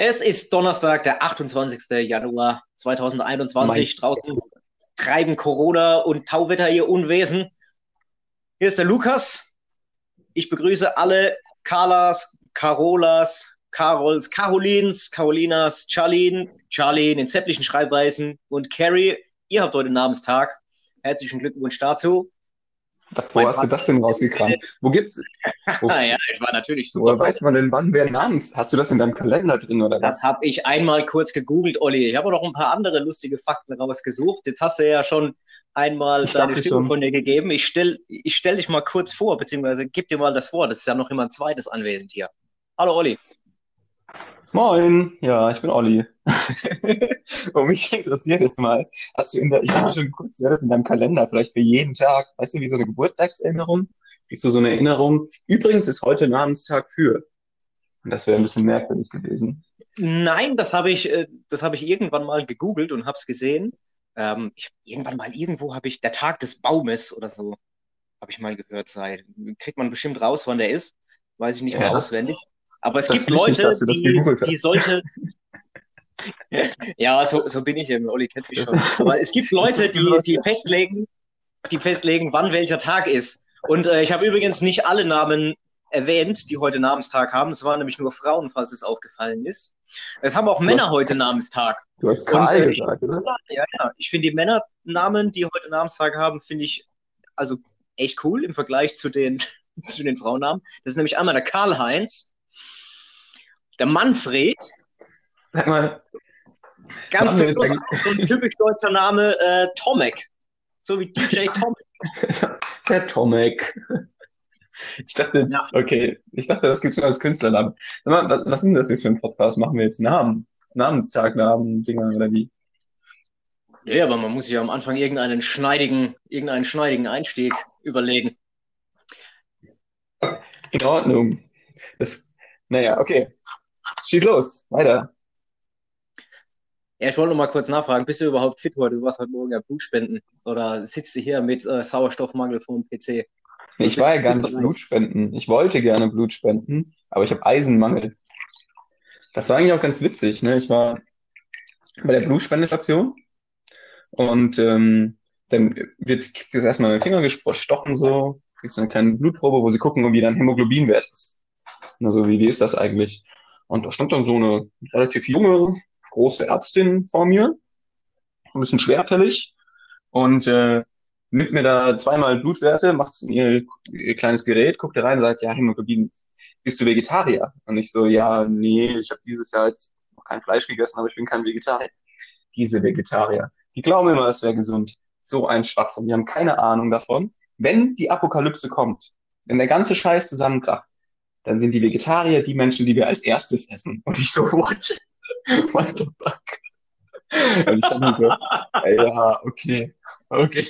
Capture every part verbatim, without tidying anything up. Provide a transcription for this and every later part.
Es ist Donnerstag, der achtundzwanzigster Januar zweitausendeinundzwanzig. Mein Draußen treiben Corona und Tauwetter ihr Unwesen. Hier ist der Lukas. Ich begrüße alle Carlas, Carolas, Carols, Carolins, Carolinas, Charlene, Charlene in sämtlichen Schreibweisen und Carrie. Ihr habt heute Namenstag. Herzlichen Glückwunsch dazu. Ach, wo mein hast Partner. Du das denn rausgekramt? Wo gibt's? Wo, ja, ich war natürlich super. Woher weiß man denn, wann wer Namens? Hast du das in deinem Kalender drin oder was? Das habe ich einmal kurz gegoogelt, Olli. Ich habe noch ein paar andere lustige Fakten rausgesucht. Jetzt hast du ja schon einmal ich deine Stimme schon. Von dir gegeben. Ich stell, ich stell dich mal kurz vor, beziehungsweise gib dir mal das Wort. Das ist ja noch immer ein zweites anwesend hier. Hallo, Olli. Moin. Ja, ich bin Olli. Und mich interessiert jetzt mal, hast du in der, ich habe schon kurz, ja, das in deinem Kalender, vielleicht für jeden Tag, weißt du, wie so eine Geburtstagserinnerung, kriegst du so eine Erinnerung, übrigens ist heute Namenstag für, und das wäre ein bisschen merkwürdig gewesen. Nein, das habe ich, das habe ich irgendwann mal gegoogelt und habe es gesehen, ähm, ich, irgendwann mal irgendwo habe ich, der Tag des Baumes oder so, habe ich mal gehört, sei, kriegt man bestimmt raus, wann der ist, weiß ich nicht ja, mehr das, auswendig, aber es gibt Leute, nicht, die, die sollte... Ja, so, so bin ich eben. Olli kennt mich schon. Aber es gibt Leute, die, die, festlegen, die festlegen, wann welcher Tag ist. Und äh, ich habe übrigens nicht alle Namen erwähnt, die heute Namenstag haben. Es waren nämlich nur Frauen, falls es aufgefallen ist. Es haben auch du Männer hast, heute Namenstag. Du hast Karl Und, äh, gesagt, oder? Ja, ja. Ich finde die Männernamen, die heute Namenstag haben, finde ich also echt cool im Vergleich zu den, zu den Frauennamen. Das ist nämlich einmal der Karl-Heinz, der Manfred. Sag mal. Ganz zum Schluss so ein typisch deutscher Name, äh, Tomek. So wie D J Tomek. Der Tomek. Ich dachte, ja. okay, ich dachte, das gibt es nur als Künstlernamen. Sag mal, was, was ist denn das jetzt für ein Podcast? Machen wir jetzt Namen? Namenstag, Namen, Dinger oder wie? Ja, aber man muss sich ja am Anfang irgendeinen schneidigen, irgendeinen schneidigen Einstieg überlegen. In Ordnung. Das, naja, okay. Schieß los, weiter. Ja, ich wollte noch mal kurz nachfragen, bist du überhaupt fit heute? Du warst heute Morgen ja Blutspenden oder sitzt du hier mit äh, Sauerstoffmangel vor dem P C? Nee, ich war ja gar nicht Blutspenden. Ich wollte gerne Blutspenden, aber ich habe Eisenmangel. Das war eigentlich auch ganz witzig, ne? Ich war bei der Blutspendestation und ähm, dann wird erstmal mit dem Finger gestochen, so, kriegst du eine kleine Blutprobe, wo sie gucken, wie dein Hämoglobinwert ist. Also wie, wie ist das eigentlich? Und da stand dann so eine relativ junge, große Ärztin vor mir, ein bisschen schwerfällig, und äh, nimmt mir da zweimal Blutwerte, macht es in ihr, ihr kleines Gerät, guckt da rein und sagt, ja, Hämoglobin, bist du Vegetarier? Und ich so, ja, nee, ich habe dieses Jahr jetzt noch kein Fleisch gegessen, aber ich bin kein Vegetarier. Diese Vegetarier, die glauben immer, es wäre gesund. So ein Schwachsinn, die haben keine Ahnung davon. Wenn die Apokalypse kommt, wenn der ganze Scheiß zusammenkracht, dann sind die Vegetarier die Menschen, die wir als erstes essen. Und ich so, what? What the fuck? Und ich sag mir so, ja, okay, okay.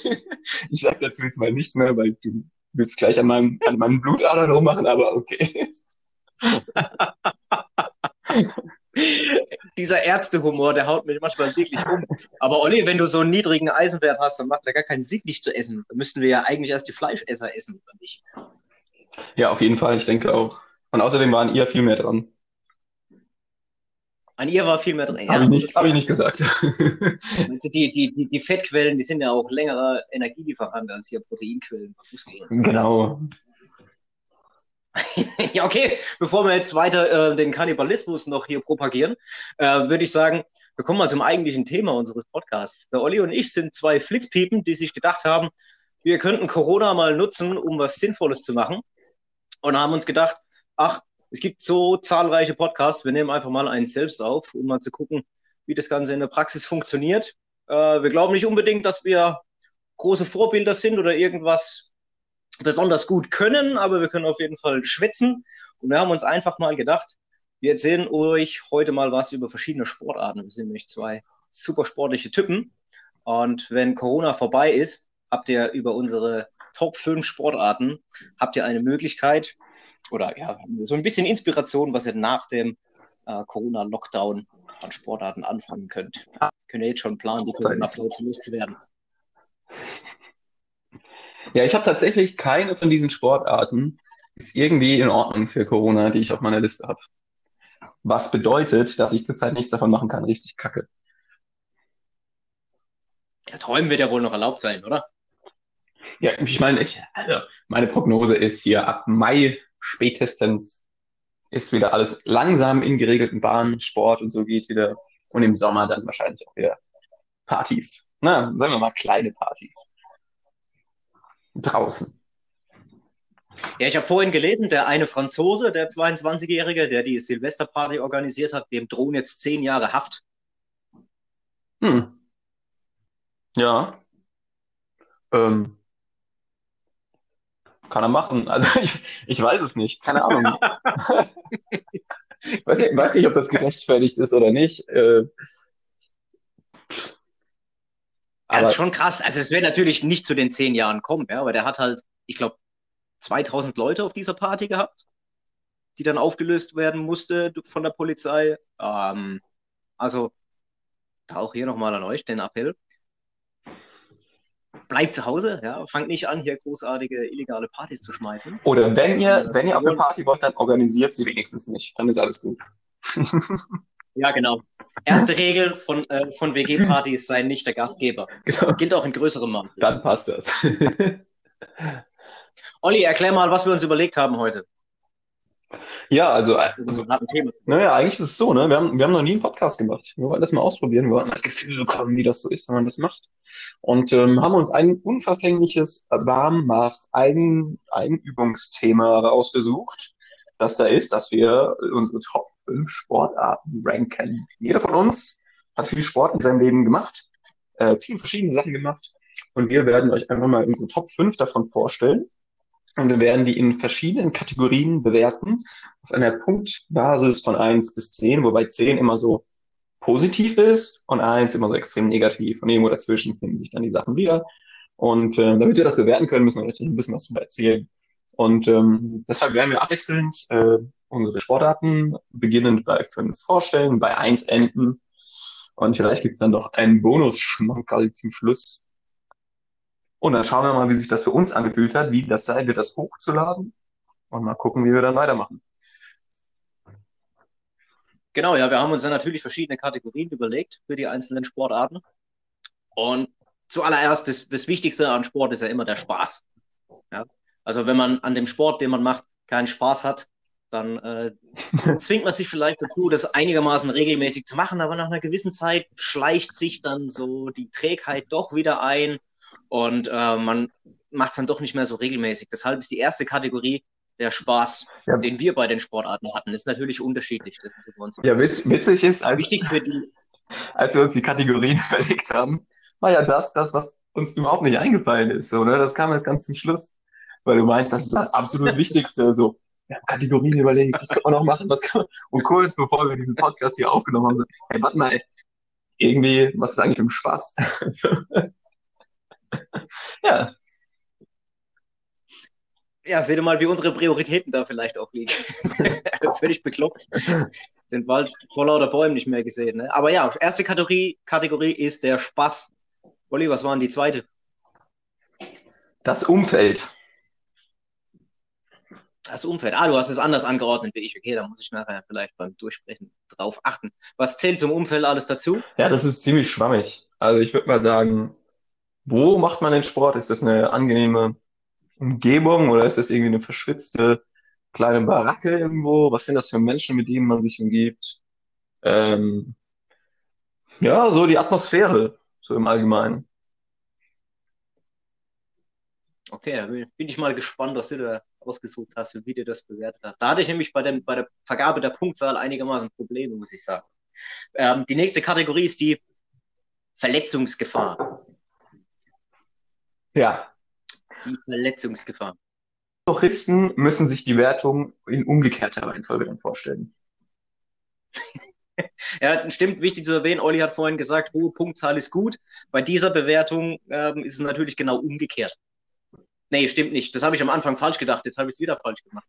Ich sag dazu jetzt mal nichts mehr, weil du willst gleich an meinem, an meinem Blutadern rummachen, aber okay. Dieser Ärztehumor, der haut mich manchmal wirklich um. Aber Olli, wenn du so einen niedrigen Eisenwert hast, dann macht es ja gar keinen Sinn, nicht zu essen. Dann müssten wir ja eigentlich erst die Fleischesser essen, oder nicht? Ja, auf jeden Fall, ich denke auch. Und außerdem war an ihr viel mehr dran. An ihr war viel mehr dran. Ja, habe ich, hab ich nicht gesagt. Die, die, die, die Fettquellen, die sind ja auch längerer Energielieferant als hier Proteinquellen. Genau. Ja, okay. Bevor wir jetzt weiter äh, den Kannibalismus noch hier propagieren, äh, würde ich sagen, wir kommen mal zum eigentlichen Thema unseres Podcasts. Der Olli und ich sind zwei Flitzpiepen, die sich gedacht haben, wir könnten Corona mal nutzen, um was Sinnvolles zu machen. Und haben uns gedacht, ach, es gibt so zahlreiche Podcasts, wir nehmen einfach mal einen selbst auf, um mal zu gucken, wie das Ganze in der Praxis funktioniert. Äh, wir glauben nicht unbedingt, dass wir große Vorbilder sind oder irgendwas besonders gut können, aber wir können auf jeden Fall schwätzen. Und wir haben uns einfach mal gedacht, wir erzählen euch heute mal was über verschiedene Sportarten. Wir sind nämlich zwei super sportliche Typen. Und wenn Corona vorbei ist, habt ihr über unsere Top fünf Sportarten, habt ihr eine Möglichkeit, oder ja, so ein bisschen Inspiration, was ihr nach dem äh, Corona-Lockdown an Sportarten anfangen könnt. Könnt ihr jetzt schon planen, die Corona-Flows loszuwerden? Ja, ich habe tatsächlich keine von diesen Sportarten, ist irgendwie in Ordnung für Corona, die ich auf meiner Liste habe. Was bedeutet, dass ich zurzeit nichts davon machen kann. Richtig kacke. Ja, träumen wird ja wohl noch erlaubt sein, oder? Ja, ich meine, ich, also meine Prognose ist hier, ab Mai spätestens ist wieder alles langsam in geregelten Bahnen, Sport und so geht wieder. Und im Sommer dann wahrscheinlich auch wieder Partys. Na, sagen wir mal kleine Partys. Draußen. Ja, ich habe vorhin gelesen, der eine Franzose, der zweiundzwanzigjährige, der die Silvesterparty organisiert hat, dem drohen jetzt zehn Jahre Haft. Hm. Ja. Ähm. Kann er machen. Also ich, ich weiß es nicht. Keine Ahnung. Ich weiß nicht, weiß nicht, ob das gerechtfertigt ist oder nicht. Äh, aber das ist schon krass. Also es wäre natürlich nicht zu den zehn Jahren kommen, ja, aber der hat halt, ich glaube, zweitausend Leute auf dieser Party gehabt, die dann aufgelöst werden musste von der Polizei. Ähm, also da auch hier nochmal an euch den Appell. Bleibt zu Hause, ja, fangt nicht an, hier großartige illegale Partys zu schmeißen. Oder wenn ihr, wenn ihr auf eine Party wollt, dann organisiert sie wenigstens nicht. Dann ist alles gut. Ja, genau. Erste Regel von, äh, von W G-Partys, sei nicht der Gastgeber. Genau. Gilt auch in größerem Maß. Dann passt das. Olli, erklär mal, was wir uns überlegt haben heute. Ja, also, also naja, eigentlich ist es so, ne? Wir haben, wir haben noch nie einen Podcast gemacht. Wir wollten das mal ausprobieren. Wir wollten das Gefühl bekommen, wie das so ist, wenn man das macht. Und ähm, haben uns ein unverfängliches Warmmaß, ein, ein Übungsthema rausgesucht, das da ist, dass wir unsere Top fünf Sportarten ranken. Jeder von uns hat viel Sport in seinem Leben gemacht, äh, viele verschiedene Sachen gemacht. Und wir werden euch einfach mal unsere Top fünf davon vorstellen. Und wir werden die in verschiedenen Kategorien bewerten, auf einer Punktbasis von eins bis zehn, wobei zehn immer so positiv ist und eins immer so extrem negativ. Und irgendwo dazwischen finden sich dann die Sachen wieder. Und äh, damit wir das bewerten können, müssen wir euch ein bisschen was darüber erzählen. Und ähm, deshalb werden wir abwechselnd äh, unsere Sportarten beginnend bei fünf vorstellen, bei eins enden. Und vielleicht gibt's dann doch einen Bonus-Schmankerl zum Schluss. Und dann schauen wir mal, wie sich das für uns angefühlt hat, wie das sei, wir das hochzuladen und mal gucken, wie wir dann weitermachen. Genau, ja, wir haben uns dann natürlich verschiedene Kategorien überlegt für die einzelnen Sportarten. Und zuallererst, das, das Wichtigste an Sport ist ja immer der Spaß. Ja? Also wenn man an dem Sport, den man macht, keinen Spaß hat, dann äh, zwingt man sich vielleicht dazu, das einigermaßen regelmäßig zu machen. Aber nach einer gewissen Zeit schleicht sich dann so die Trägheit doch wieder ein. Und äh, man macht es dann doch nicht mehr so regelmäßig. Deshalb ist die erste Kategorie der Spaß, ja, den wir bei den Sportarten hatten. Ist natürlich unterschiedlich. Das ist bei uns ja, witz, witzig ist, als, wichtig für die, als wir uns die Kategorien überlegt haben, war ja das, das, was uns überhaupt nicht eingefallen ist. So, ne? Das kam jetzt ganz zum Schluss, weil du meinst, das ist das absolut Wichtigste. So, wir haben Kategorien überlegt, was können wir noch machen? Was können wir? Und kurz bevor wir diesen Podcast hier aufgenommen haben, so, hey, warte mal, irgendwie, was ist eigentlich mit dem Spaß? Ja. Ja, seht ihr mal, wie unsere Prioritäten da vielleicht auch liegen. Völlig bekloppt. Den Wald vor lauter Bäumen nicht mehr gesehen. Ne? Aber ja, erste Kategorie, Kategorie ist der Spaß. Olli, was war denn die zweite? Das Umfeld. Das Umfeld. Ah, du hast es anders angeordnet wie ich. Okay, da muss ich nachher vielleicht beim Durchsprechen drauf achten. Was zählt zum Umfeld alles dazu? Ja, das ist ziemlich schwammig. Also ich würde mal sagen, wo macht man den Sport? Ist das eine angenehme Umgebung oder ist das irgendwie eine verschwitzte kleine Baracke irgendwo? Was sind das für Menschen, mit denen man sich umgibt? Ähm, ja, so die Atmosphäre, so im Allgemeinen. Okay, da bin ich mal gespannt, was du da ausgesucht hast und wie du das bewertet hast. Da hatte ich nämlich bei, dem, bei der Vergabe der Punktzahl einigermaßen Probleme, muss ich sagen. Ähm, die nächste Kategorie ist die Verletzungsgefahr. Ja. Die Verletzungsgefahr. Touristen müssen sich die Wertung in umgekehrter Reihenfolge dann vorstellen. Ja, stimmt, wichtig zu erwähnen. Olli hat vorhin gesagt, hohe Punktzahl ist gut. Bei dieser Bewertung ähm, ist es natürlich genau umgekehrt. Nee, stimmt nicht. Das habe ich am Anfang falsch gedacht. Jetzt habe ich es wieder falsch gemacht.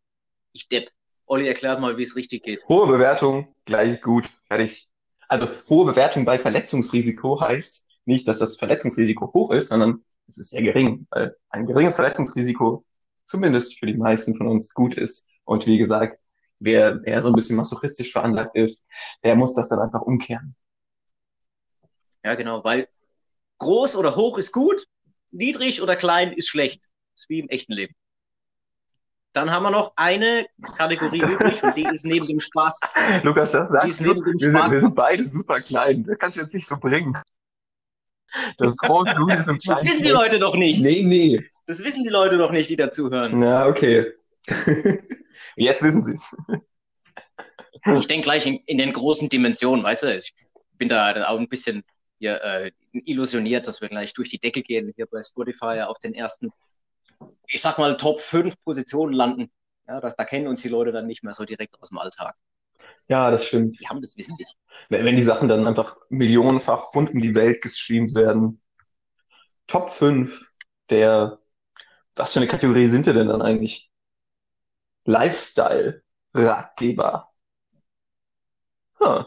Ich depp. Olli, erklärt mal, wie es richtig geht. Hohe Bewertung, gleich gut. Fertig. Also, hohe Bewertung bei Verletzungsrisiko heißt nicht, dass das Verletzungsrisiko hoch ist, sondern es ist sehr gering, weil ein geringes Verletzungsrisiko zumindest für die meisten von uns gut ist. Und wie gesagt, wer eher so ein bisschen masochistisch veranlagt ist, der muss das dann einfach umkehren. Ja, genau, weil groß oder hoch ist gut, niedrig oder klein ist schlecht. Das ist wie im echten Leben. Dann haben wir noch eine Kategorie übrig und die ist neben dem Spaß. Lukas, das sagst du, wir sind, wir sind beide super klein. Das kannst du jetzt nicht so bringen. Das groß, gut ist und klein. Das wissen die Leute doch nicht. Nee, nee. Das wissen die Leute doch nicht, die dazuhören. Ja, okay. Jetzt wissen sie es. Ich denke gleich in, in den großen Dimensionen, weißt du? Ich bin da auch ein bisschen hier, äh, illusioniert, dass wir gleich durch die Decke gehen, hier bei Spotify auf den ersten, ich sag mal, Top fünf Positionen landen. Ja, da, da kennen uns die Leute dann nicht mehr so direkt aus dem Alltag. Ja, das stimmt. Die haben das Wissen nicht. Wenn, wenn die Sachen dann einfach millionenfach rund um die Welt gestreamt werden. Top fünf der, was für eine Kategorie sind wir denn dann eigentlich? Lifestyle-Ratgeber. Huh.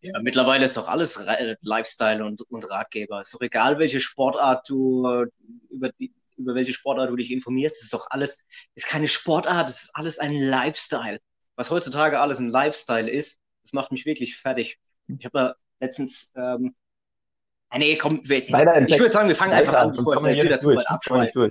Ja, mittlerweile ist doch alles Re- Lifestyle und, und Ratgeber. Ist doch egal, welche Sportart du über die über welche Sportart du dich informierst, das ist doch alles, ist keine Sportart, das ist alles ein Lifestyle. Was heutzutage alles ein Lifestyle ist, das macht mich wirklich fertig. Ich habe da letztens, ähm, nee, komm, wir, ich würde sagen, wir fangen einfach an, bevor ich mir wieder zu weit abschweife.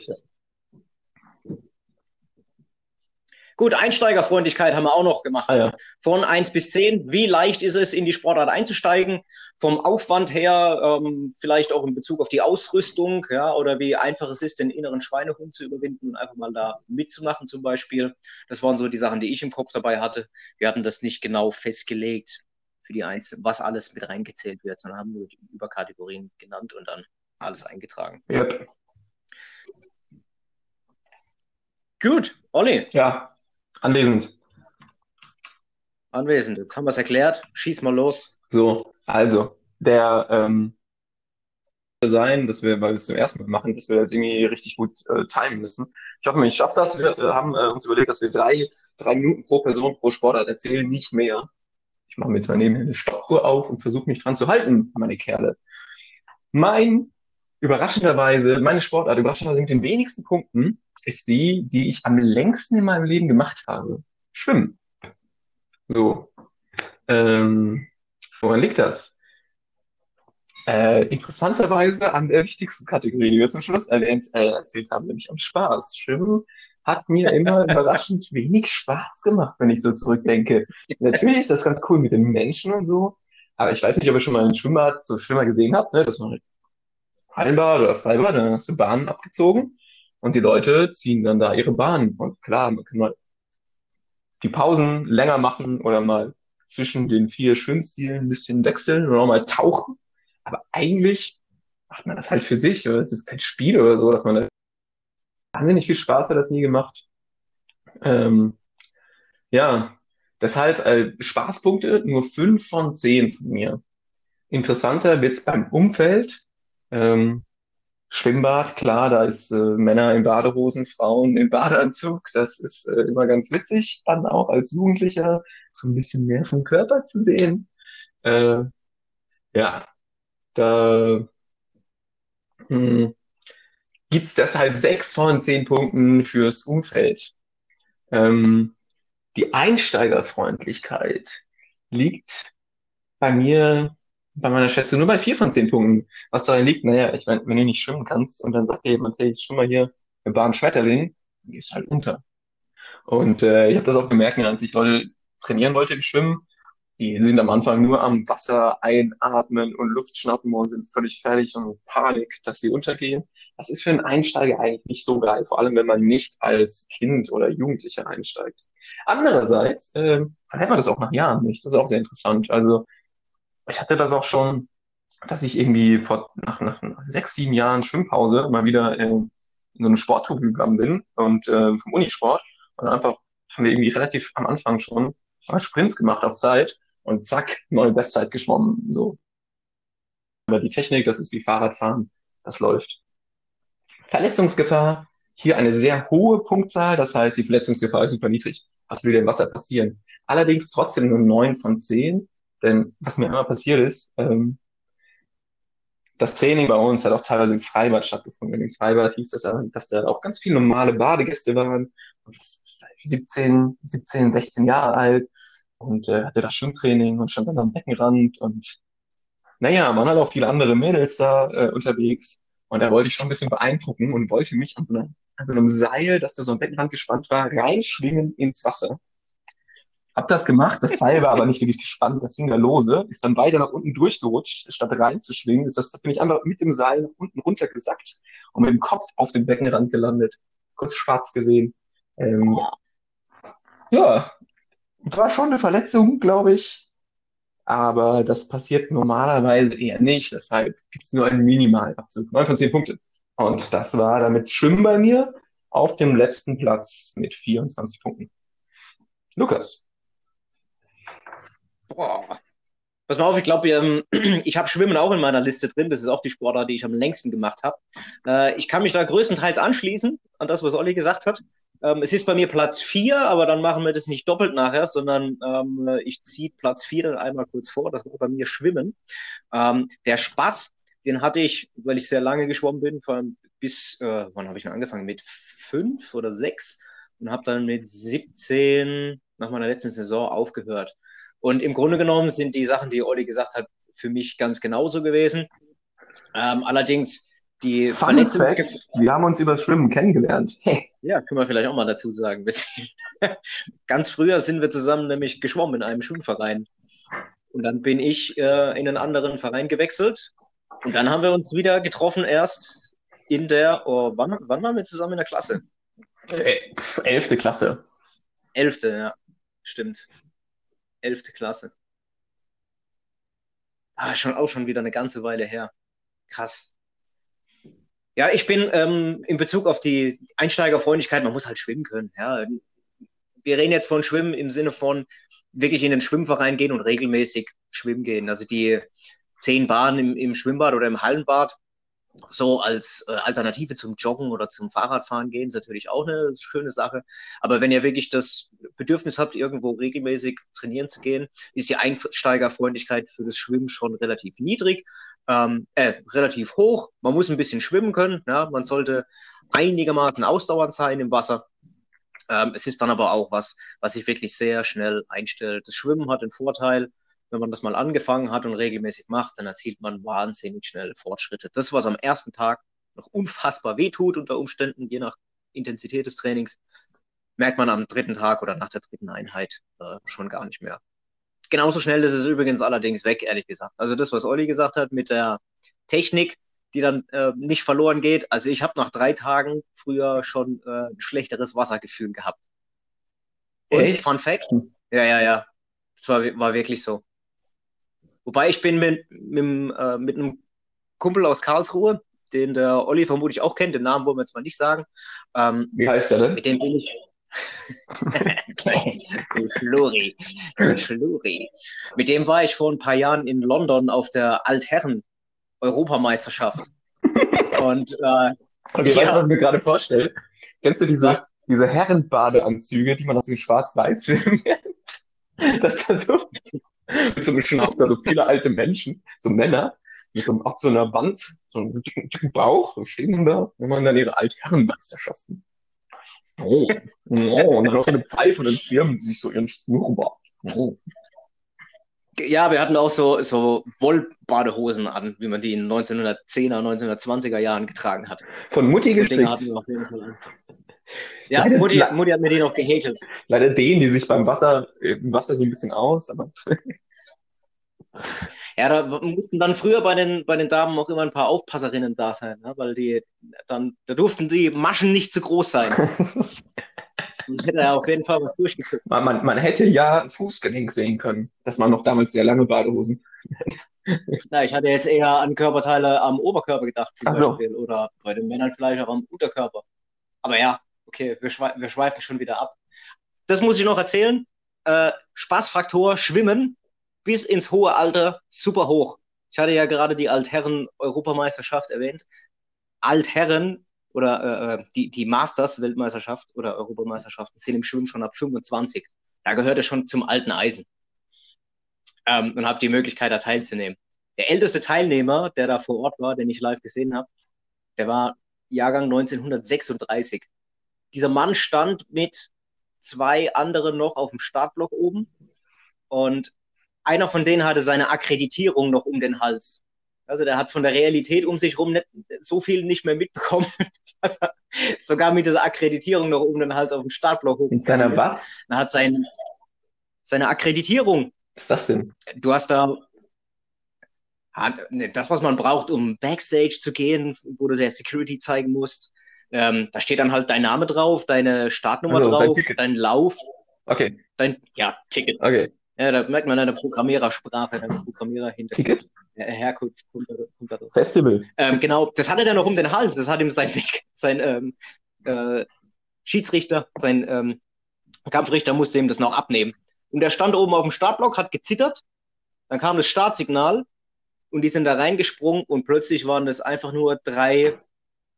Gut, Einsteigerfreundlichkeit haben wir auch noch gemacht. Ah, ja. Von eins bis zehn, wie leicht ist es, in die Sportart einzusteigen? Vom Aufwand her, ähm, vielleicht auch in Bezug auf die Ausrüstung, ja, oder wie einfach es ist, den inneren Schweinehund zu überwinden und einfach mal da mitzumachen zum Beispiel. Das waren so die Sachen, die ich im Kopf dabei hatte. Wir hatten das nicht genau festgelegt, für die Einzelnen, was alles mit reingezählt wird, sondern haben nur die Überkategorien genannt und dann alles eingetragen. Ja. Gut, Olli. Ja. Anwesend. Anwesend, jetzt haben wir es erklärt. Schieß mal los. So, also, der ähm, sein, dass wir, weil wir es zum ersten Mal machen, dass wir das irgendwie richtig gut äh, timen müssen. Ich hoffe, ich schaffe das. Wir äh, haben äh, uns überlegt, dass wir drei, drei Minuten pro Person pro Sportart erzählen, nicht mehr. Ich mache mir jetzt mal nebenher eine Stoppuhr auf und versuche mich dran zu halten, meine Kerle. Mein, überraschenderweise, meine Sportart, überraschenderweise mit den wenigsten Punkten, ist die, die ich am längsten in meinem Leben gemacht habe. Schwimmen. So. Ähm, woran liegt das? Äh, interessanterweise an der wichtigsten Kategorie, die wir zum Schluss erwähnt, äh, erzählt haben, nämlich am Spaß. Schwimmen hat mir immer überraschend wenig Spaß gemacht, wenn ich so zurückdenke. Natürlich ist das ganz cool mit den Menschen und so, aber ich weiß nicht, ob ihr schon mal einen Schwimmbad, so Schwimmer gesehen habt, ne? Das war ein Hallenbad oder Freibad, dann hast du Bahnen abgezogen. Und die Leute ziehen dann da ihre Bahnen. Und klar, man kann mal die Pausen länger machen oder mal zwischen den vier Schwimmstilen ein bisschen wechseln oder auch mal tauchen. Aber eigentlich macht man das halt für sich. Oder es ist kein Spiel oder so, dass man da wahnsinnig viel Spaß hat, das nie gemacht. Ähm, ja, deshalb äh, Spaßpunkte nur fünf von zehn von mir. Interessanter wird's beim Umfeld. Ähm, Schwimmbad, klar, da ist äh, Männer in Badehosen, Frauen in Badeanzug. Das ist äh, immer ganz witzig, dann auch als Jugendlicher so ein bisschen mehr vom Körper zu sehen. Äh, ja, da mh, gibt's deshalb sechs von zehn Punkten fürs Umfeld. Ähm, die Einsteigerfreundlichkeit liegt bei mir bei meiner Schätzung nur bei vier von zehn Punkten. Was daran liegt, naja, ich meine, wenn du nicht schwimmen kannst und dann sagt dir jemand, hey, ich schwimme mal hier im warmen Schmetterling, dann gehst du halt unter. Und äh, ich habe das auch gemerkt, als ich Leute trainieren wollte im Schwimmen, die sind am Anfang nur am Wasser einatmen und Luft schnappen und sind völlig fertig und Panik, dass sie untergehen. Das ist für einen Einsteiger eigentlich nicht so geil, vor allem wenn man nicht als Kind oder Jugendlicher einsteigt. Andererseits äh, verhält man das auch nach Jahren nicht. Das ist auch sehr interessant. Also ich hatte das auch schon, dass ich irgendwie vor nach, nach sechs, sieben Jahren Schwimmpause mal wieder in, in so einem Sportclub gegangen bin und äh, vom Unisport. Und einfach haben wir irgendwie relativ am Anfang schon Sprints gemacht auf Zeit und zack, neue Bestzeit geschwommen. So. Aber die Technik, das ist wie Fahrradfahren, das läuft. Verletzungsgefahr, hier eine sehr hohe Punktzahl, das heißt, die Verletzungsgefahr ist super niedrig. Was will denn im Wasser passieren? Allerdings trotzdem nur neun von zehn. Denn was mir immer passiert ist, ähm, das Training bei uns hat auch teilweise im Freibad stattgefunden. Im Freibad hieß das, dass da auch ganz viele normale Badegäste waren, siebzehn, siebzehn, sechzehn Jahre alt, und äh, hatte da Schwimmtraining und stand dann am Beckenrand, und naja, waren halt auch viele andere Mädels da äh, unterwegs, und da wollte ich schon ein bisschen beeindrucken und wollte mich an so, einer, an so einem Seil, das da so am Beckenrand gespannt war, reinschwingen ins Wasser. Hab das gemacht, das Seil war aber nicht wirklich gespannt, das hing da lose, ist dann weiter nach unten durchgerutscht, statt reinzuschwingen, ist das, bin ich einfach mit dem Seil nach unten runtergesackt und mit dem Kopf auf den Beckenrand gelandet. Kurz schwarz gesehen. Ähm, ja, war schon eine Verletzung, glaube ich, aber das passiert normalerweise eher nicht, deshalb gibt es nur einen Minimalabzug, neun von zehn Punkten. Und das war damit Schwimmen bei mir auf dem letzten Platz mit vierundzwanzig Punkten. Lukas. Boah. Pass mal auf, ich glaube, ähm, ich habe Schwimmen auch in meiner Liste drin. Das ist auch die Sportart, die ich am längsten gemacht habe. Äh, ich kann mich da größtenteils anschließen an das, was Olli gesagt hat. Ähm, es ist bei mir Platz vier, aber dann machen wir das nicht doppelt nachher, sondern ähm, ich ziehe Platz vier dann einmal kurz vor. Das war bei mir Schwimmen. Ähm, der Spaß, den hatte ich, weil ich sehr lange geschwommen bin, vor allem bis, äh, wann habe ich denn angefangen? Mit fünf oder sechs und habe dann mit siebzehn nach meiner letzten Saison aufgehört. Und im Grunde genommen sind die Sachen, die Olli gesagt hat, für mich ganz genauso gewesen. Ähm, allerdings die Fun Verletzung... Fact, wir haben uns über das Schwimmen kennengelernt. Hey. Ja, können wir vielleicht auch mal dazu sagen. Ganz früher sind wir zusammen nämlich geschwommen in einem Schwimmverein. Und dann bin ich äh, in einen anderen Verein gewechselt. Und dann haben wir uns wieder getroffen erst in der... Oh, wann, wann waren wir zusammen in der Klasse? Hey, elfte Klasse. Elfte, ja. Stimmt. Elfte Klasse. Ah, schon auch schon wieder eine ganze Weile her. Krass. Ja, ich bin ähm, in Bezug auf die Einsteigerfreundlichkeit, man muss halt schwimmen können. Ja. Wir reden jetzt von Schwimmen im Sinne von wirklich in den Schwimmverein gehen und regelmäßig schwimmen gehen. Also die zehn Bahnen im, im Schwimmbad oder im Hallenbad, so als äh, Alternative zum Joggen oder zum Fahrradfahren gehen, ist natürlich auch eine schöne Sache. Aber wenn ihr wirklich das Bedürfnis habt, irgendwo regelmäßig trainieren zu gehen, ist die Einsteigerfreundlichkeit für das Schwimmen schon relativ niedrig, ähm, äh, relativ hoch. Man muss ein bisschen schwimmen können. Ja? Man sollte einigermaßen ausdauernd sein im Wasser. Ähm, es ist dann aber auch was, was sich wirklich sehr schnell einstellt. Das Schwimmen hat den Vorteil, wenn man das mal angefangen hat und regelmäßig macht, dann erzielt man wahnsinnig schnell Fortschritte. Das, was am ersten Tag noch unfassbar wehtut unter Umständen, je nach Intensität des Trainings, merkt man am dritten Tag oder nach der dritten Einheit äh, schon gar nicht mehr. Genauso schnell ist es übrigens allerdings weg, ehrlich gesagt. Also das, was Olli gesagt hat mit der Technik, die dann äh, nicht verloren geht. Also ich habe nach drei Tagen früher schon äh, ein schlechteres Wassergefühl gehabt. Und echt? Fun Fact? Ja, ja, ja. Das war, war wirklich so. Wobei ich bin mit, mit, äh, mit einem Kumpel aus Karlsruhe, den der Olli vermutlich auch kennt, den Namen wollen wir jetzt mal nicht sagen. Ähm, Wie heißt der denn? Mit dem bin ich... Schluri. Schluri. Mit dem war ich vor ein paar Jahren in London auf der Altherren-Europameisterschaft. Und äh, okay, ich weiß, was ich mir gerade vorstelle. Kennst du diese, diese Herrenbadeanzüge, die man aus dem Schwarz-Weiß-Film kennt? Das war so... Mit so einem Schnauzer, so viele alte Menschen, so Männer, mit so, auch so einer Band, so einem dicken, dicken Bauch, so stehen da, wenn man dann ihre Altherrenmeisterschaften. Oh, oh, und dann auch so eine Pfeife und dann firmen die sich so ihren Schnurrbart. Oh. Ja, wir hatten auch so, so Wollbadehosen an, wie man die in den neunzehnhundertzehner, neunzehnhundertzwanziger Jahren getragen hat. Von Mutti so geschickt. Ja, leider, Mutti, Mutti hat mir den noch gehäkelt. Leider dehnen die sich beim Wasser, im Wasser so ein bisschen aus. Aber ja, da mussten dann früher bei den, bei den Damen auch immer ein paar Aufpasserinnen da sein, ne? Weil die dann, da durften die Maschen nicht zu groß sein. Man hätte ja auf jeden Fall was durchgeguckt. Man, man, man hätte ja Fußgelenk sehen können. Das waren noch damals sehr lange Badehosen. Na, ich hatte jetzt eher an Körperteile am Oberkörper gedacht, zum also. Beispiel. Oder bei den Männern vielleicht auch am Unterkörper. Aber ja. Okay, wir, schwe- wir schweifen schon wieder ab. Das muss ich noch erzählen. Äh, Spaßfaktor, Schwimmen bis ins hohe Alter, super hoch. Ich hatte ja gerade die Altherren-Europameisterschaft erwähnt. Altherren oder äh, die, die Masters-Weltmeisterschaft oder Europameisterschaften sind im Schwimmen schon ab fünfundzwanzig. Da gehört er schon zum alten Eisen. Ähm, und habe die Möglichkeit, da teilzunehmen. der älteste Teilnehmer, der da vor Ort war, den ich live gesehen habe, der war Jahrgang neunzehnhundertsechsunddreißig. Dieser Mann stand mit zwei anderen noch auf dem Startblock oben und einer von denen hatte seine Akkreditierung noch um den Hals. Also der hat von der Realität um sich herum so viel nicht mehr mitbekommen, dass er sogar mit dieser Akkreditierung noch um den Hals auf dem Startblock hoch. Mit seiner was? Er hat sein, seine Akkreditierung. Was ist das denn? Du hast da hat, ne, das, was man braucht, um Backstage zu gehen, wo du der Security zeigen musst. Ähm, da steht dann halt dein Name drauf, deine Startnummer also, drauf, dein, dein Lauf. Okay. Dein, ja, Ticket. Okay. Ja, da merkt man an der Programmierersprache, an der Programmierer-Hintergrund. Ja, Herkunft kommt da drauf. Festival. Ähm, genau, das hatte er noch um den Hals. Das hat ihm sein, sein ähm, äh, Schiedsrichter, sein ähm, Kampfrichter musste ihm das noch abnehmen. Und er stand oben auf dem Startblock, hat gezittert. Dann kam das Startsignal und die sind da reingesprungen und plötzlich waren das einfach nur drei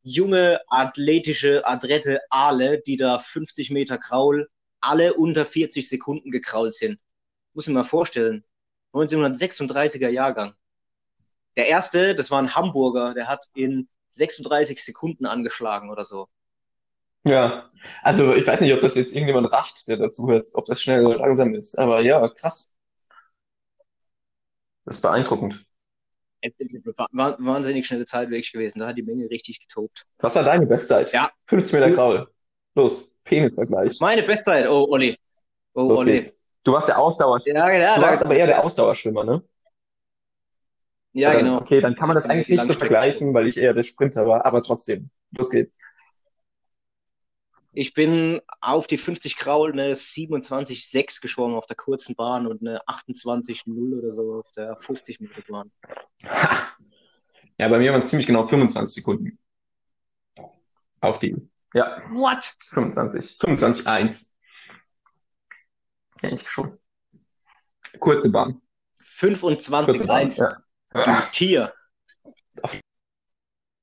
junge, athletische, adrette Aale, die da fünfzig Meter Kraul, alle unter vierzig Sekunden gekrault sind. Muss ich mir mal vorstellen. neunzehnhundertsechsunddreißiger Jahrgang. Der erste, das war ein Hamburger, der hat in sechsunddreißig Sekunden angeschlagen oder so. Ja, also ich weiß nicht, ob das jetzt irgendjemand rafft, der dazu hört, ob das schnell oder langsam ist. Aber ja, krass. Das ist beeindruckend. Wahnsinnig schnelle Zeit wirklich gewesen. Da hat die Menge richtig getobt. Was war deine Bestzeit? Ja. fünfzehn Meter Kraul. Los, Penisvergleich. Meine Bestzeit, oh Olli. Oh Los Olli. Geht's. Du warst der Ausdauerschwimmer. Ja, ja, du warst ja, aber eher der Ausdauerschwimmer, ne? Ja, dann, genau. Okay, dann kann man das eigentlich nicht so vergleichen, weil ich eher der Sprinter war, aber trotzdem. Los geht's. Ich bin auf die fünfzig Kraul eine siebenundzwanzig Komma sechs geschwommen auf der kurzen Bahn und eine achtundzwanzig Komma null oder so auf der fünfzig Meter Bahn. Ha. Ja, bei mir waren es ziemlich genau fünfundzwanzig Sekunden. Auf die. Ja. What? fünfundzwanzig. fünfundzwanzig Komma eins. Ja, ich schon. Kurze Bahn. fünfundzwanzig Komma eins. Ja. Ah. Tier. Auf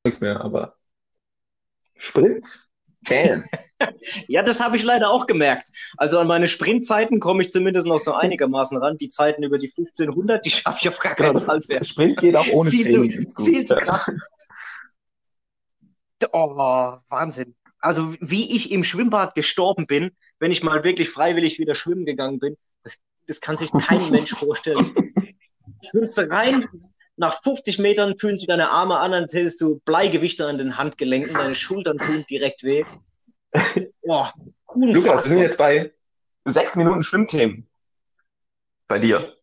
nichts mehr, aber Sprint? Bam. Ja, das habe ich leider auch gemerkt. Also an meine Sprintzeiten komme ich zumindest noch so einigermaßen ran. Die Zeiten über die fünfzehnhundert, die schaffe ich auf gar keinen Fall mehr. Sprint geht auch ohne viel Training. Zu, viel zu krass. Oh, Wahnsinn. Also wie ich im Schwimmbad gestorben bin, wenn ich mal wirklich freiwillig wieder schwimmen gegangen bin, das, das kann sich kein Mensch vorstellen. Schwimmst du rein, nach fünfzig Metern fühlen sich deine Arme an, dann zählst du Bleigewichte an den Handgelenken, deine Schultern tun direkt weh. Boah, Lukas, wir sind jetzt bei sechs Minuten Schwimmthemen. Bei dir.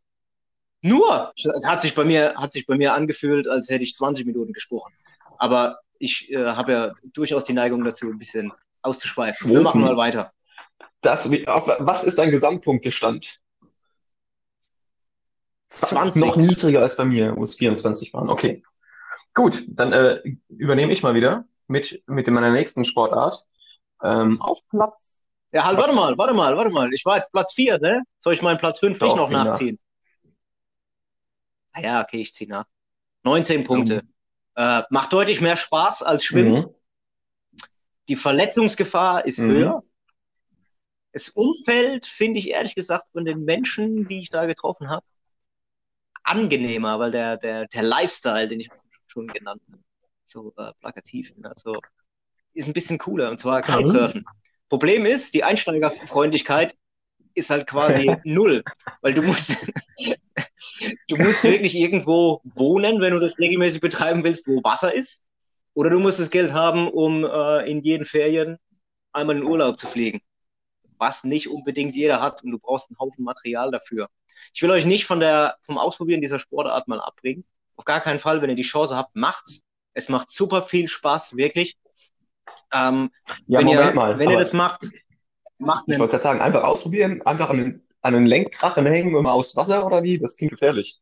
Nur, es hat sich bei mir, hat sich bei mir angefühlt, als hätte ich zwanzig Minuten gesprochen. Aber ich äh, habe ja durchaus die Neigung dazu, ein bisschen auszuschweifen. Wir machen mal weiter. Das, auf, was ist dein Gesamtpunktestand? zwanzig. Noch niedriger als bei mir, wo es vierundzwanzig waren. Okay, gut, dann äh, übernehme ich mal wieder mit, mit meiner nächsten Sportart. Ähm, auf Platz... Ja, halt, Platz. warte mal, warte mal, warte mal. Ich war jetzt Platz vier, ne? Soll ich meinen Platz fünf nicht noch nachziehen? Nach. Ja, okay, ich ziehe nach. neunzehn Punkte. Mhm. Äh, macht deutlich mehr Spaß als Schwimmen. Mhm. Die Verletzungsgefahr ist mhm. höher. Das Umfeld finde ich ehrlich gesagt von den Menschen, die ich da getroffen habe, angenehmer, weil der, der, der Lifestyle, den ich schon genannt habe, so äh, plakativ, also ist ein bisschen cooler, und zwar Kitesurfen. Mhm. Problem ist, die Einsteigerfreundlichkeit ist halt quasi null, weil du musst, du musst wirklich irgendwo wohnen, wenn du das regelmäßig betreiben willst, wo Wasser ist, oder du musst das Geld haben, um äh, in jeden Ferien einmal in Urlaub zu fliegen, was nicht unbedingt jeder hat, und du brauchst einen Haufen Material dafür. Ich will euch nicht von der, vom Ausprobieren dieser Sportart mal abbringen. Auf gar keinen Fall, wenn ihr die Chance habt, macht's. Es macht super viel Spaß, wirklich. Ähm, ja, wenn Moment ihr, mal. Wenn ihr das macht, macht Ich einen, wollte gerade sagen, einfach ausprobieren, einfach an einen Lenkdrachen hängen und mal aufs Wasser oder wie? Das klingt gefährlich.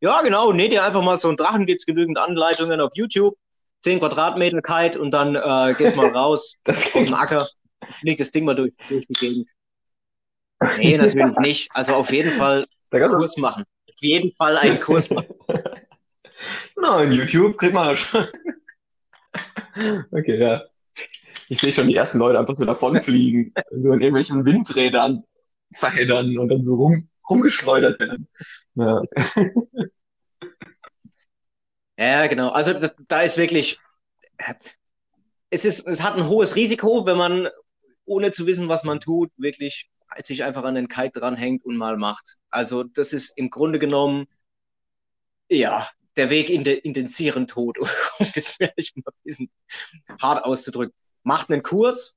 Ja, genau. Näht ihr einfach mal so einen Drachen, gibt's genügend Anleitungen auf YouTube. zehn Quadratmeter Kite und dann äh, gehst mal raus auf den Acker. Legt das Ding mal durch, durch die Gegend. Nee, natürlich nicht. Also auf jeden Fall einen Kurs machen. Auf jeden Fall einen Kurs machen. Na, in YouTube kriegt man das schon. Okay, ja. Ich sehe schon die ersten Leute einfach so davonfliegen, so in irgendwelchen Windrädern verheddern und dann so rum, rumgeschleudert werden. Ja. Ja, genau. Also da ist wirklich, es ist, es hat ein hohes Risiko, wenn man, ohne zu wissen, was man tut, wirklich sich einfach an den Kite dranhängt und mal macht. Also das ist im Grunde genommen, ja, der Weg in, de, in den sicheren Tod, um das vielleicht mal ein bisschen hart auszudrücken. Macht einen Kurs.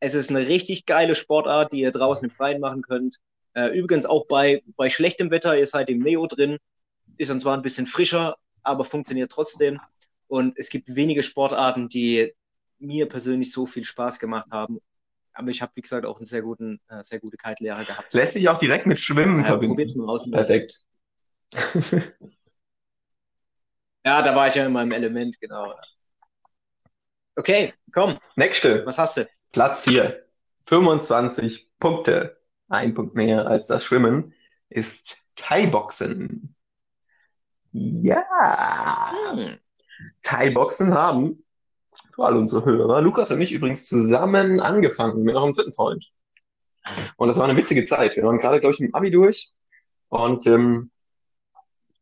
Es ist eine richtig geile Sportart, die ihr draußen im Freien machen könnt. Äh, übrigens auch bei, bei schlechtem Wetter, ihr seid im Neo drin. Ist dann zwar ein bisschen frischer, aber funktioniert trotzdem. Und es gibt wenige Sportarten, die mir persönlich so viel Spaß gemacht haben. Aber ich habe, wie gesagt, auch einen sehr guten, äh, sehr gute Kite-Lehrer gehabt. Lässt sich auch direkt mit Schwimmen äh, verbinden. Probiert's mal raus. Perfekt. Ja, da war ich ja in meinem Element, genau. Okay, komm. Nächste. Was hast du? Platz vier. fünfundzwanzig Punkte. Ein Punkt mehr als das Schwimmen ist Thai-Boxen. Ja. Hm. Thai-Boxen haben für alle unsere Hörer, Lukas und ich übrigens zusammen angefangen mit noch einem dritten Freund. Und das war eine witzige Zeit. Wir waren gerade, glaube ich, im Abi durch und ähm,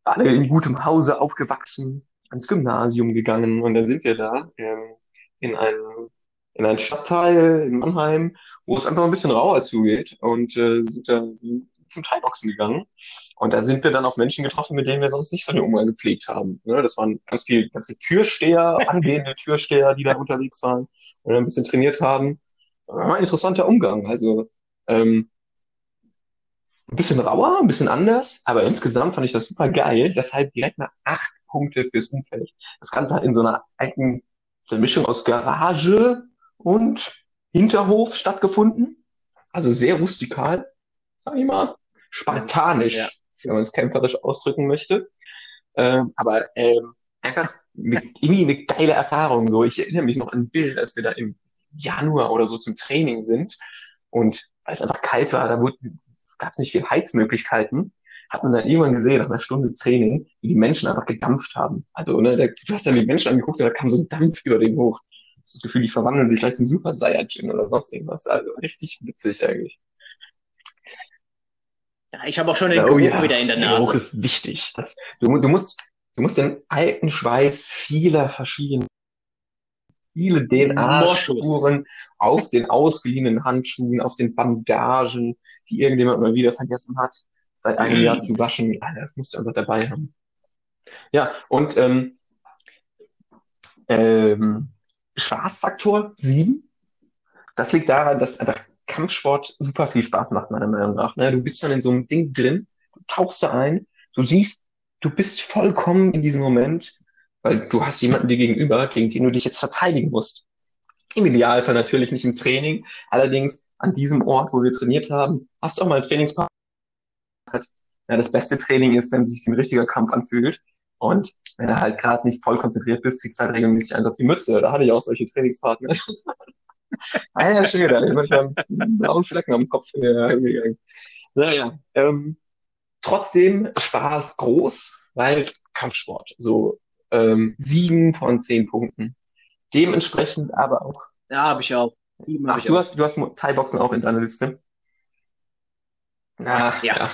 alle in gutem Hause aufgewachsen, ans Gymnasium gegangen und dann sind wir da ähm, in einem in einen Stadtteil in Mannheim, wo es einfach ein bisschen rauer zugeht und äh, sind dann zum Thai-Boxen gegangen. Und da sind wir dann auf Menschen getroffen, mit denen wir sonst nicht so den Umgang gepflegt haben. Ne? Das waren ganz viele, ganz viele Türsteher, angehende Türsteher, die da unterwegs waren und ein bisschen trainiert haben. War ein interessanter Umgang. Also ähm, ein bisschen rauer, ein bisschen anders, aber insgesamt fand ich das super geil. Deshalb direkt mal acht Punkte fürs Umfeld. Das Ganze hat in so einer alten so eine Mischung aus Garage und Hinterhof stattgefunden. Also sehr rustikal, sag ich mal, spartanisch, ja, wenn man es kämpferisch ausdrücken möchte. Ähm, aber ähm, einfach mit, irgendwie eine geile Erfahrung. So, ich erinnere mich noch an ein Bild, als wir da im Januar oder so zum Training sind. Und weil es einfach kalt war, da gab es nicht viel Heizmöglichkeiten, hat man dann irgendwann gesehen, nach einer Stunde Training, wie die Menschen einfach gedampft haben. Also ne, da, du hast dann die Menschen angeguckt und da kam so ein Dampf über den hoch. Das Gefühl, die verwandeln sich gleich in Super Saiyajin oder sonst irgendwas. Also richtig witzig eigentlich. Ich habe auch schon den oh, Geruch ja. wieder in der Nase. Der Geruch ist wichtig. Das, du, du, musst, du musst den alten Schweiß vieler verschiedenen, viele D N A-Spuren auf den ausgeliehenen Handschuhen, auf den Bandagen, die irgendjemand mal wieder vergessen hat, seit einem mhm. Jahr zu waschen. Das musst du einfach dabei haben. Ja, und ähm, ähm, Spaßfaktor sieben. Das liegt daran, dass einfach Kampfsport super viel Spaß macht, meiner Meinung nach. Ne? Du bist dann in so einem Ding drin, du tauchst da ein, du siehst, du bist vollkommen in diesem Moment, weil du hast jemanden dir gegenüber, gegen den du dich jetzt verteidigen musst. Im Idealfall natürlich nicht im Training, allerdings an diesem Ort, wo wir trainiert haben, hast du auch mal einen Trainingspartner. Ja, das beste Training ist, wenn sich ein richtiger Kampf anfühlt. Und wenn du halt gerade nicht voll konzentriert bist, kriegst du halt regelmäßig eins auf die Mütze. Da hatte ich auch solche Trainingspartner. Alter Schwede, ich manchmal mit einem blauen Flecken am Kopf hingegangen. Naja, ähm, trotzdem Spaß groß, weil Kampfsport. So ähm, sieben von zehn Punkten. Dementsprechend aber auch. Ja, habe ich auch. Ach, ich du, auch. Hast, du hast Thai-Boxen auch in deiner Liste? Ah, ja. ja.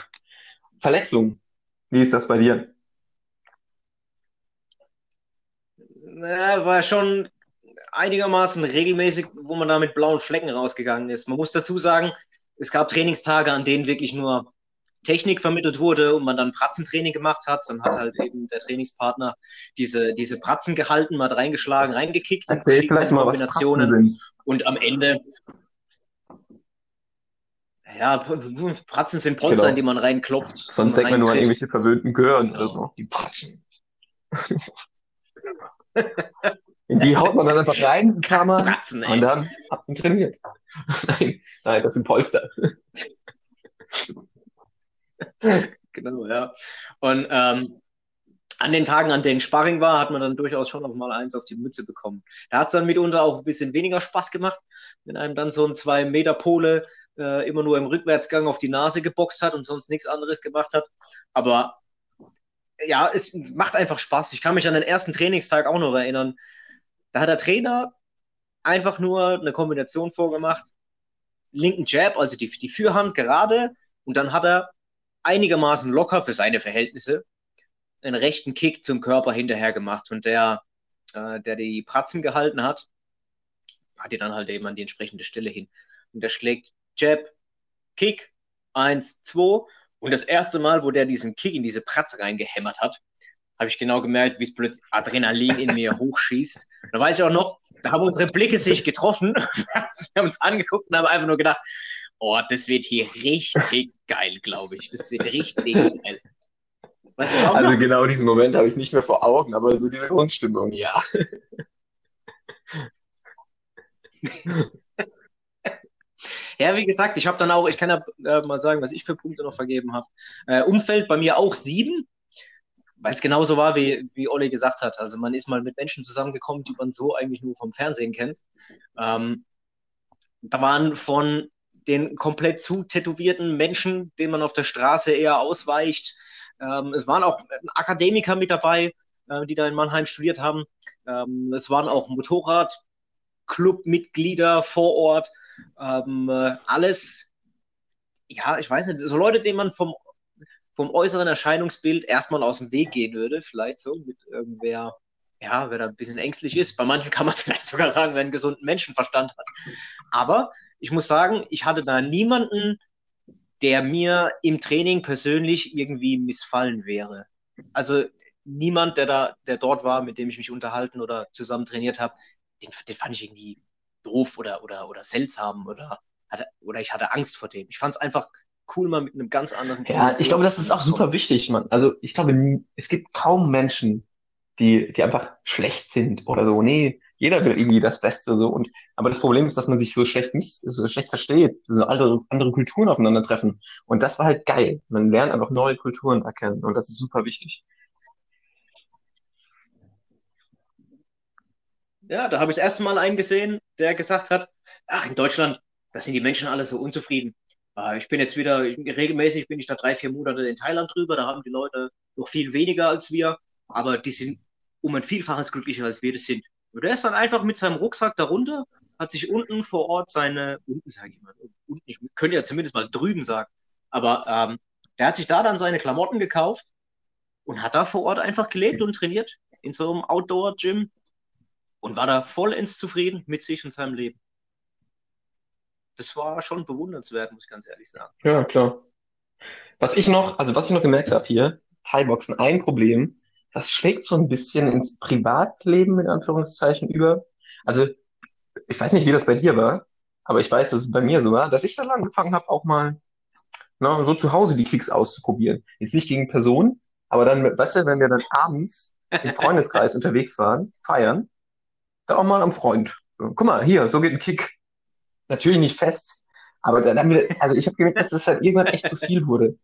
Verletzungen. Wie ist das bei dir? Na, war schon einigermaßen regelmäßig, wo man da mit blauen Flecken rausgegangen ist. Man muss dazu sagen, es gab Trainingstage, an denen wirklich nur Technik vermittelt wurde und man dann Pratzentraining gemacht hat. Dann hat halt eben der Trainingspartner diese, diese Pratzen gehalten, mal reingeschlagen, reingekickt. Erzähl vielleicht mal, was Pratzen sind. Und am Ende... Ja, Pratzen sind Polster, in die man reinklopft. Sonst denkt man nur an irgendwelche verwöhnten Gören oder so. Die Pratzen. In die haut man dann einfach rein, in die Kammer, Pratzen, und dann hat man trainiert. Nein, nein, das sind Polster. Genau, ja. Und ähm, an den Tagen, an denen Sparring war, hat man dann durchaus schon auch mal eins auf die Mütze bekommen. Da hat es dann mitunter auch ein bisschen weniger Spaß gemacht, wenn einem dann so ein zwei Meter Pole äh, immer nur im Rückwärtsgang auf die Nase geboxt hat und sonst nichts anderes gemacht hat. Aber ja, es macht einfach Spaß. Ich kann mich an den ersten Trainingstag auch noch erinnern. Da hat der Trainer einfach nur eine Kombination vorgemacht. Linken Jab, also die, die Fürhand gerade. Und dann hat er einigermaßen locker für seine Verhältnisse einen rechten Kick zum Körper hinterher gemacht. Und der, äh, der die Pratzen gehalten hat, hat die dann halt eben an die entsprechende Stelle hin. Und der schlägt Jab, Kick, eins, zwei. Und das erste Mal, wo der diesen Kick in diese Pratze reingehämmert hat, habe ich genau gemerkt, wie es plötzlich Adrenalin in mir hochschießt. Und da weiß ich auch noch, da haben unsere Blicke sich getroffen. Wir haben uns angeguckt und haben einfach nur gedacht, oh, das wird hier richtig geil, glaube ich. Das wird richtig geil. Weißt du, also noch? Genau diesen Moment habe ich nicht mehr vor Augen, aber so diese Grundstimmung, ja. Ja, wie gesagt, ich habe dann auch, ich kann ja äh, mal sagen, was ich für Punkte noch vergeben habe. Äh, Umfeld bei mir auch sieben, weil es genauso war, wie, wie Olli gesagt hat. Also man ist mal mit Menschen zusammengekommen, die man so eigentlich nur vom Fernsehen kennt. Ähm, da waren von den komplett zu tätowierten Menschen, denen man auf der Straße eher ausweicht. Ähm, es waren auch Akademiker mit dabei, äh, die da in Mannheim studiert haben. Ähm, es waren auch Motorradclubmitglieder vor Ort. Ähm, alles, ja, ich weiß nicht, so Leute, denen man vom, vom äußeren Erscheinungsbild erstmal aus dem Weg gehen würde, vielleicht so mit irgendwer, ja, wer da ein bisschen ängstlich ist. Bei manchen kann man vielleicht sogar sagen, wer einen gesunden Menschenverstand hat. Aber ich muss sagen, ich hatte da niemanden, der mir im Training persönlich irgendwie missfallen wäre. Also niemand, der da, der dort war, mit dem ich mich unterhalten oder zusammen trainiert habe, den, den fand ich irgendwie doof oder, oder, oder seltsam oder, hatte, oder ich hatte Angst vor dem. Ich fand es einfach cool, mal mit einem ganz anderen... Ja, ich glaube, das ist auch super wichtig, Mann. Also ich glaube, es gibt kaum Menschen, die, die einfach schlecht sind oder so. Nee, jeder will irgendwie das Beste. so und Aber das Problem ist, dass man sich so schlecht nicht, so schlecht versteht. So andere, andere Kulturen aufeinandertreffen. Und das war halt geil. Man lernt einfach neue Kulturen erkennen und das ist super wichtig. Ja, da habe ich das erste Mal einen gesehen, der gesagt hat, ach, in Deutschland, da sind die Menschen alle so unzufrieden. Äh, ich bin jetzt wieder, regelmäßig bin ich da drei, vier Monate in Thailand drüber, da haben die Leute noch viel weniger als wir, aber die sind um ein Vielfaches glücklicher, als wir das sind. Und der ist dann einfach mit seinem Rucksack darunter, hat sich unten vor Ort seine, unten sage ich mal, unten, ich könnte ja zumindest mal drüben sagen, aber ähm, der hat sich da dann seine Klamotten gekauft und hat da vor Ort einfach gelebt und trainiert in so einem Outdoor-Gym. Und war da vollends zufrieden mit sich und seinem Leben. Das war schon bewundernswert, muss ich ganz ehrlich sagen. Ja, klar. Was ich noch, also was ich noch gemerkt habe hier, Thai-Boxen, ein Problem, das schlägt so ein bisschen ins Privatleben in Anführungszeichen über. Also ich weiß nicht, wie das bei dir war, aber ich weiß, dass es bei mir so war, dass ich dann angefangen habe, auch mal na, so zu Hause die Kicks auszuprobieren. Jetzt nicht gegen Personen, aber dann, weißt du, wenn wir dann abends im Freundeskreis unterwegs waren, feiern, da auch mal am Freund. So, guck mal, hier, so geht ein Kick. Natürlich nicht fest, aber dann haben wir, also ich habe gemerkt, dass das halt irgendwann echt zu viel wurde.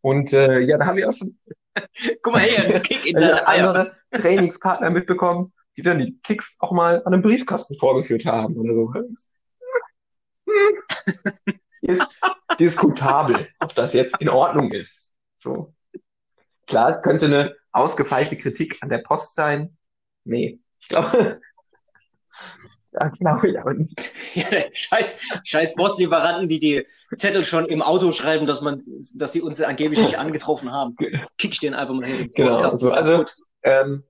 Und äh, ja, da haben wir auch schon guck mal her, ein Kick in deine Eier. Andere Trainingspartner mitbekommen, die dann die Kicks auch mal an einem Briefkasten vorgeführt haben oder so. Ist diskutabel, ob das jetzt in Ordnung ist. So. Klar, es könnte eine ausgefeilte Kritik an der Post sein. Nee, ich glaube... Ja, genau, ja. Ja, scheiß, scheiß Postlieferanten, die die Zettel schon im Auto schreiben, dass man, dass sie uns angeblich nicht angetroffen haben. Kick ich den einfach mal hin. Genau, so, also, ähm,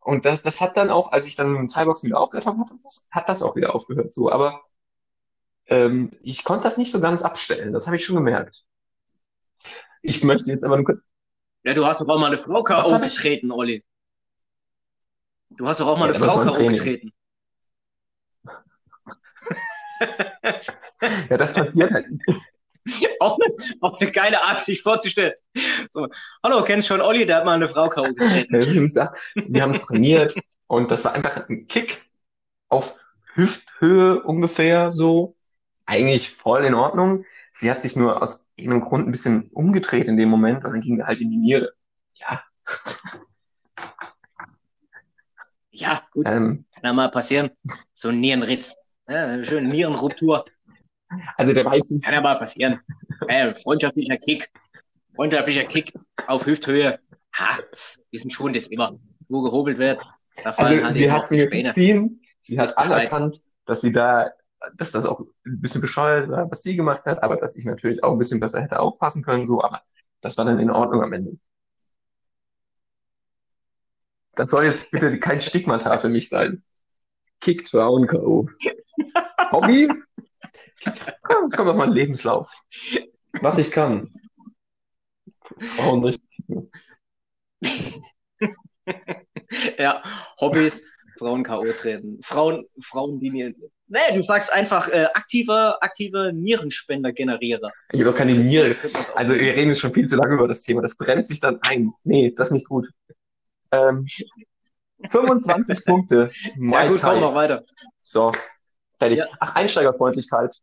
und das, das hat dann auch, als ich dann mit Thai-Boxen wieder aufgehört habe, hat das, hat das auch wieder aufgehört. So, aber ähm, ich konnte das nicht so ganz abstellen, das habe ich schon gemerkt. Ich möchte jetzt aber nur kurz... Ja, du hast doch auch mal eine Frau K O getreten, Olli. Du hast doch auch mal ja, eine Frau K O getreten. Ja, das passiert halt. Auch eine, auch eine geile Art, sich vorzustellen. So, hallo, kennst schon Olli? Der hat mal eine Frau K O getreten. Wir haben trainiert und das war einfach ein Kick auf Hüfthöhe ungefähr so. Eigentlich voll in Ordnung. Sie hat sich nur aus irgendeinem Grund ein bisschen umgedreht in dem Moment und dann ging er halt in die Niere. Ja. Ja, gut. Ähm, Kann ja mal passieren. So ein Nierenriss. Ja, schön, Nierenruptur. Also der weiß es. Kann ja mal passieren. Äh, freundschaftlicher Kick. Freundschaftlicher Kick auf Hüfthöhe. Ha, diesen Schwund ist immer. Wo gehobelt wird, da fallen also, halt sie hat mir gesehen, sie hat anerkannt, dass sie da, dass das auch ein bisschen bescheuert war, was sie gemacht hat, aber dass ich natürlich auch ein bisschen besser hätte aufpassen können, so, aber Das war dann in Ordnung am Ende. Das soll jetzt bitte kein Stigmata für mich sein. Kickt Frauen K O Hobby? Komm, komm auf meinen Lebenslauf. Was ich kann. Frauen richtig kicken. Ja, Hobbys, Frauen K O treten. Frauen, Frauen, die mir... Nee, du sagst einfach äh, aktiver, aktiver Nierenspender generiere. Ich habe doch keine Niere. Also wir reden jetzt schon viel zu lange über das Thema. Das brennt sich dann ein. Nee, das ist nicht gut. Ähm, fünfundzwanzig Punkte. Mai ja gut, Thai. Komm noch weiter. So, fertig. Ja. Ach, Einsteigerfreundlichkeit.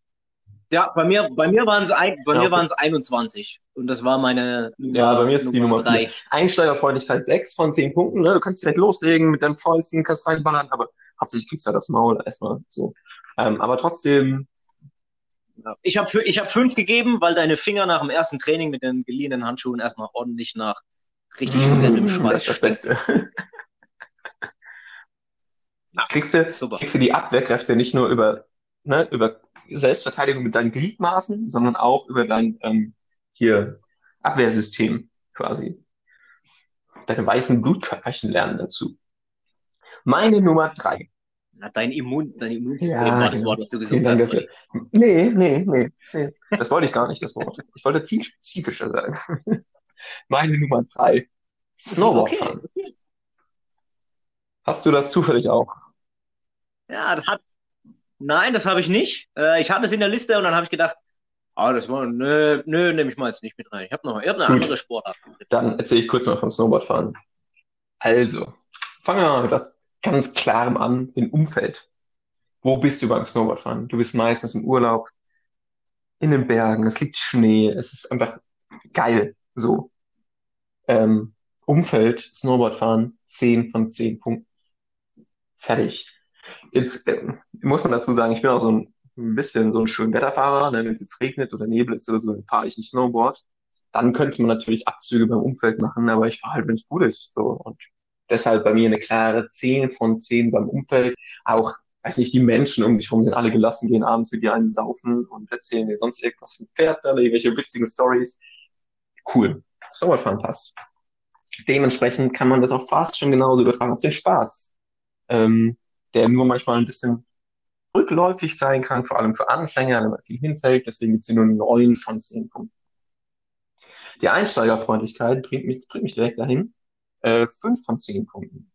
Ja, bei mir, bei mir waren es ja, einundzwanzig und das war meine Nummer, ja, bei mir ist die Nummer drei. Einsteigerfreundlichkeit sechs von zehn Punkten. Ne? Du kannst direkt loslegen mit deinen Fäusten, kannst reinballern, aber hauptsächlich kriegst du halt aufs Maul erstmal so. Ähm, aber trotzdem... Ich habe ich hab fünf gegeben, weil deine Finger nach dem ersten Training mit den geliehenen Handschuhen erstmal ordentlich nach richtig fremdem Schweiß schmecken. Kriegst du, super. Kriegst du die Abwehrkräfte nicht nur über, ne, über Selbstverteidigung mit deinen Gliedmaßen, sondern auch über dein ähm, hier Abwehrsystem quasi. Deine weißen Blutkörperchen lernen dazu. Meine Nummer drei. Na, dein Immun, dein Immunsystem ja, war das Wort, was du gesagt hast. Danke. Nee, nee, nee, nee. Das wollte ich gar nicht, das Wort. Ich wollte viel spezifischer sein. Meine Nummer drei. Snowboardfahren. Okay. Hast du das zufällig auch? Ja, das hat. Nein, das habe ich nicht. Äh, ich hatte es in der Liste und dann habe ich gedacht, ah, oh, das war, nö, nö, nehme ich mal jetzt nicht mit rein. Ich habe noch, ich hab eine Gut. andere Sportart. Dann erzähle ich kurz mal vom Snowboardfahren. Also, fangen wir mal mit was ganz Klarem an, dem Umfeld. Wo bist du beim Snowboardfahren? Du bist meistens im Urlaub, in den Bergen, es liegt Schnee, es ist einfach geil. So. Ähm, Umfeld, Snowboardfahren, zehn von zehn Punkten. Fertig. Jetzt äh, muss man dazu sagen, ich bin auch so ein, ein bisschen so ein schön Wetterfahrer. Ne? Wenn es jetzt regnet oder Nebel ist oder so, dann fahre ich nicht Snowboard. Dann könnte man natürlich Abzüge beim Umfeld machen, aber ich fahre halt, wenn es gut ist. So. Und deshalb bei mir eine klare zehn von zehn beim Umfeld. Auch, weiß nicht, die Menschen um dich rum sind alle gelassen, gehen abends mit dir einen saufen und erzählen dir sonst irgendwas vom Pferd oder irgendwelche witzigen Storys. Cool. Snowboardfahren passt. Dementsprechend kann man das auch fast schon genauso übertragen auf den Spaß. Ähm, der nur manchmal ein bisschen rückläufig sein kann, vor allem für Anfänger, wenn man viel hinfällt. Deswegen gibt es hier nur neun von zehn Punkten. Die Einsteigerfreundlichkeit bringt mich, bringt mich direkt dahin. Äh, fünf von zehn Punkten.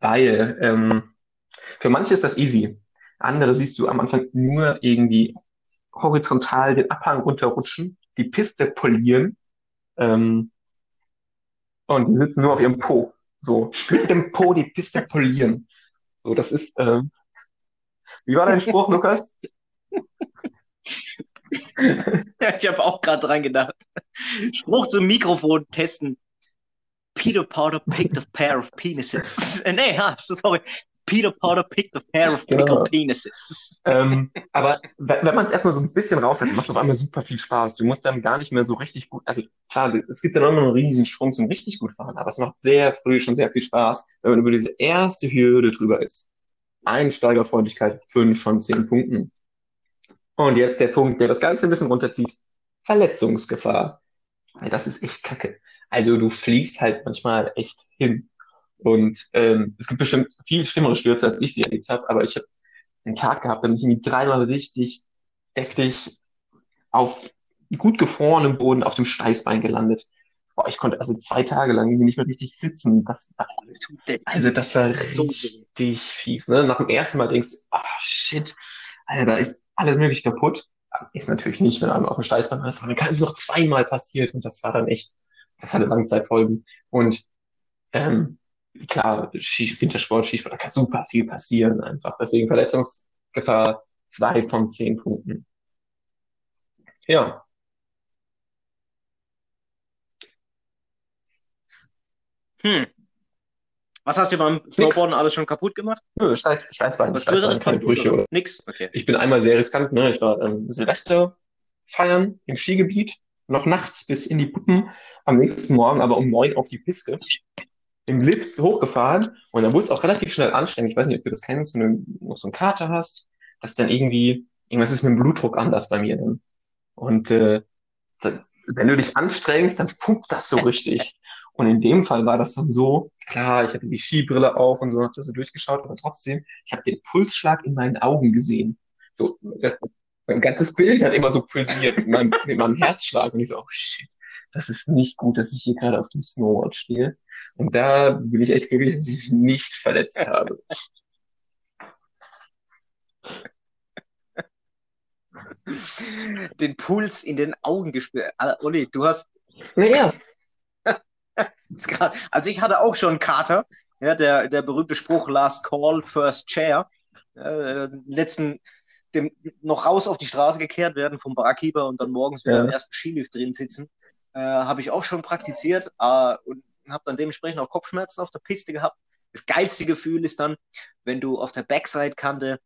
Weil ähm, für manche ist das easy. Andere siehst du am Anfang nur irgendwie horizontal den Abhang runterrutschen, die Piste polieren ähm, und die sitzen nur auf ihrem Po. So, mit dem Po die Piste polieren. So, das ist, ähm, wie war dein Spruch, Lukas? Ich habe auch gerade dran gedacht. Spruch zum Mikrofon testen. Peter Potter picked a pair of penises. Nee, ja, sorry. Peter Potter picked a pair of pickled penises. Ähm, aber wenn man es erstmal so ein bisschen raussetzt, macht es auf einmal super viel Spaß. Du musst dann gar nicht mehr so richtig gut, also klar, es gibt dann immer noch einen riesen Sprung zum richtig gut fahren, aber es macht sehr früh schon sehr viel Spaß, wenn man über diese erste Hürde drüber ist. Einsteigerfreundlichkeit, fünf von zehn Punkten. Und jetzt der Punkt, der das Ganze ein bisschen runterzieht. Verletzungsgefahr. Das ist echt kacke. Also du fliegst halt manchmal echt hin. Und ähm, es gibt bestimmt viel schlimmere Stürze, als ich sie erlebt habe, aber ich habe einen Tag gehabt, da bin ich irgendwie dreimal richtig heftig auf gut gefrorenem Boden auf dem Steißbein gelandet. Boah, ich konnte also zwei Tage lang nicht mehr richtig sitzen. Das war, also das war richtig fies. Ne? Nach dem ersten Mal denkst du, ah oh, shit, Alter, da ist alles möglich kaputt. Ist natürlich nicht, wenn einem auf dem Steißbein ist, aber dann kann es noch zweimal passiert und das war dann echt, das hatte Langzeitfolgen. Und ähm, klar, Wintersport, Skisport, da kann super viel passieren einfach. Deswegen Verletzungsgefahr zwei von zehn Punkten. Ja. Hm. Was hast du beim Snowboarden alles schon kaputt gemacht? Nö, Steiß, Steißbein, Was Steißbein, keine Brüche. Oder? Nix. Okay. Ich bin einmal sehr riskant, ne? Ich war ähm, Silvester feiern im Skigebiet, noch nachts bis in die Puppen, am nächsten Morgen aber um neun auf die Piste. Im Lift hochgefahren und dann wurde es auch relativ schnell anstrengend. Ich weiß nicht, ob du das kennst, wenn du noch so einen Kater hast, dass dann irgendwie, irgendwas ist mit dem Blutdruck anders bei mir. Dann. Und äh, wenn du dich anstrengst, dann pumpt das so richtig. Und in dem Fall war das dann so, klar, ich hatte die Skibrille auf und so, hab das so durchgeschaut, aber trotzdem, ich habe den Pulsschlag in meinen Augen gesehen. So, das, mein ganzes Bild hat immer so pulsiert mit meinem, mit meinem Herzschlag. Und ich so, oh shit, das ist nicht gut, dass ich hier gerade auf dem Snowboard stehe. Und da bin ich echt glücklich, dass ich nichts verletzt habe. Den Puls in den Augen gespürt. Olli, du hast... Naja. Also ich hatte auch schon einen Kater, ja, der, der berühmte Spruch Last Call, First Chair, äh, letzten, dem noch raus auf die Straße gekehrt werden vom Barkeeper und dann morgens wieder ja. im ersten Skilift drin sitzen, äh, habe ich auch schon praktiziert äh, und habe dann dementsprechend auch Kopfschmerzen auf der Piste gehabt. Das geilste Gefühl ist dann, wenn du auf der Backside-Kante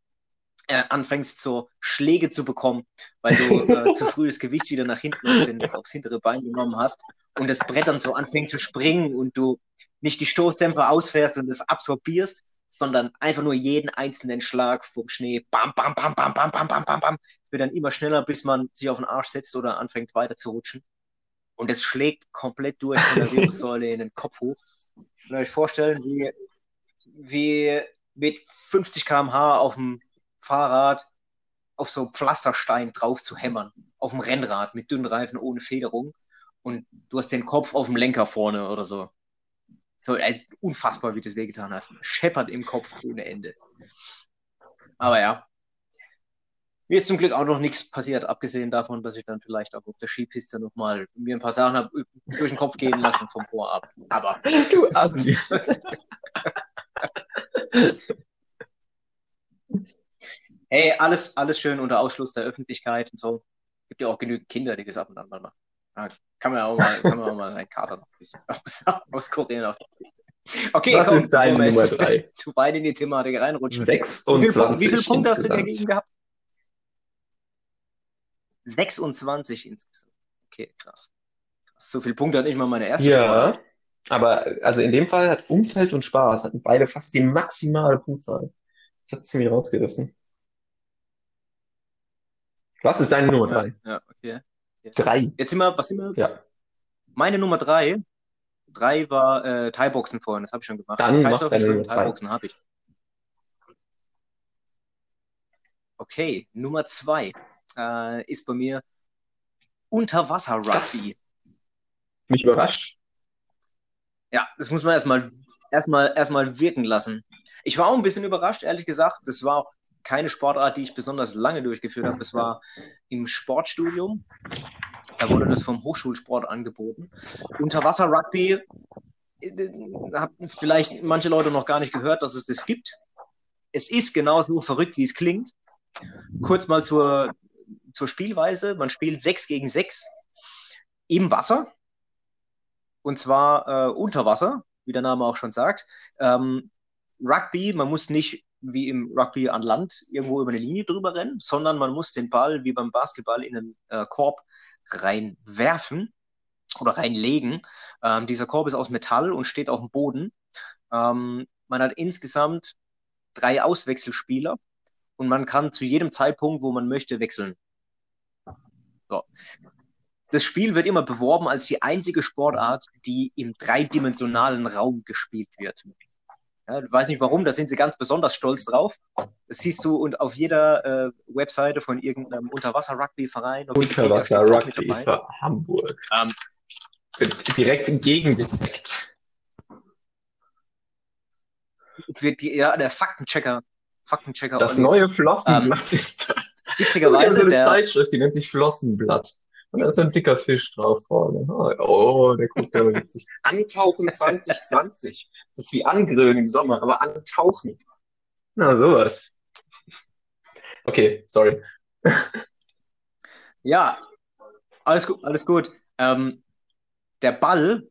äh, anfängst, so Schläge zu bekommen, weil du äh, zu früh das Gewicht wieder nach hinten auf den, aufs hintere Bein genommen hast. Und das Brett dann so anfängt zu springen und du nicht die Stoßdämpfer ausfährst und es absorbierst, sondern einfach nur jeden einzelnen Schlag vom Schnee. Bam, bam, bam, bam, bam, bam, bam, bam, bam. Es wird dann immer schneller, bis man sich auf den Arsch setzt oder anfängt weiter zu rutschen. Und es schlägt komplett durch von der Wirbelsäule in den Kopf hoch. Ich kann euch vorstellen, wie, wie mit fünfzig Kilometer pro Stunde auf dem Fahrrad auf so Pflasterstein drauf zu hämmern. Auf dem Rennrad mit dünnen Reifen ohne Federung. Und du hast den Kopf auf dem Lenker vorne oder so. so also unfassbar, wie das wehgetan hat. Scheppert im Kopf ohne Ende. Aber ja. Mir ist zum Glück auch noch nichts passiert, abgesehen davon, dass ich dann vielleicht auch auf der Skipiste nochmal mir ein paar Sachen hab, durch den Kopf gehen lassen vom Vorab. Aber. Du Assi. Hey, alles, alles schön unter Ausschluss der Öffentlichkeit und so. Gibt ja auch genügend Kinder, die das ab und an mal machen. Kann man ja auch mal, kann man auch mal seinen Kater noch ein bisschen aus, auskoordinieren. Okay, das komm, ist deine Nummer drei. Zu weit in die Thematik reinrutschen. sechsundzwanzig. Wie viele Punkte hast du dagegen gehabt? sechsundzwanzig insgesamt. Okay, krass. So viele Punkte hatte ich mal meine erste Ja, Stunde. Aber also in dem Fall hat Umfeld und Spaß hatten beide fast die maximale Punktzahl. Das hat es ziemlich rausgerissen. Was ist deine Nummer drei? Ja, ja, okay. Drei. Jetzt sind wir, was sind wir? Ja. Meine Nummer drei, drei war äh, Thai-Boxen vorhin, das habe ich schon gemacht. Dann mach deine Nummer zwei. Thai-Boxen habe ich. Okay, Nummer zwei äh, ist bei mir Unterwasser-Rugby. Mich überrascht. Ja, das muss man erstmal erstmal, erstmal wirken lassen. Ich war auch ein bisschen überrascht, ehrlich gesagt. Das war auch keine Sportart, die ich besonders lange durchgeführt habe. Das war im Sportstudium. Da wurde das vom Hochschulsport angeboten. Unterwasser-Rugby, haben vielleicht manche Leute noch gar nicht gehört, dass es das gibt. Es ist genauso verrückt, wie es klingt. Kurz mal zur, zur Spielweise. Man spielt sechs gegen sechs im Wasser. Und zwar äh, unter Wasser, wie der Name auch schon sagt. Ähm, Rugby, man muss nicht wie im Rugby an Land irgendwo über eine Linie drüber rennen, sondern man muss den Ball wie beim Basketball in den äh, Korb reinwerfen oder reinlegen. Ähm, dieser Korb ist aus Metall und steht auf dem Boden. Ähm, man hat insgesamt drei Auswechselspieler und man kann zu jedem Zeitpunkt, wo man möchte, wechseln. So. Das Spiel wird immer beworben als die einzige Sportart, die im dreidimensionalen Raum gespielt wird. Ja, ich weiß nicht warum, da sind sie ganz besonders stolz drauf. Das siehst du und auf jeder äh, Webseite von irgendeinem Unterwasser-Rugby-Verein. Unterwasser-Rugby für Hamburg. Ähm, direkt im Gegendefekt. Ja, der Faktenchecker. Faktenchecker. Das neue Flossenblatt ähm, ist da. Witzigerweise. So eine der, Zeitschrift, die nennt sich Flossenblatt. Und da ist ein dicker Fisch drauf vorne. Oh, der guckt da witzig. Antauchen zwanzig zwanzig. Das ist wie Angrillen im Sommer, aber antauchen. Na, sowas. Okay, sorry. Ja, alles gut, alles gut. Ähm, der Ball,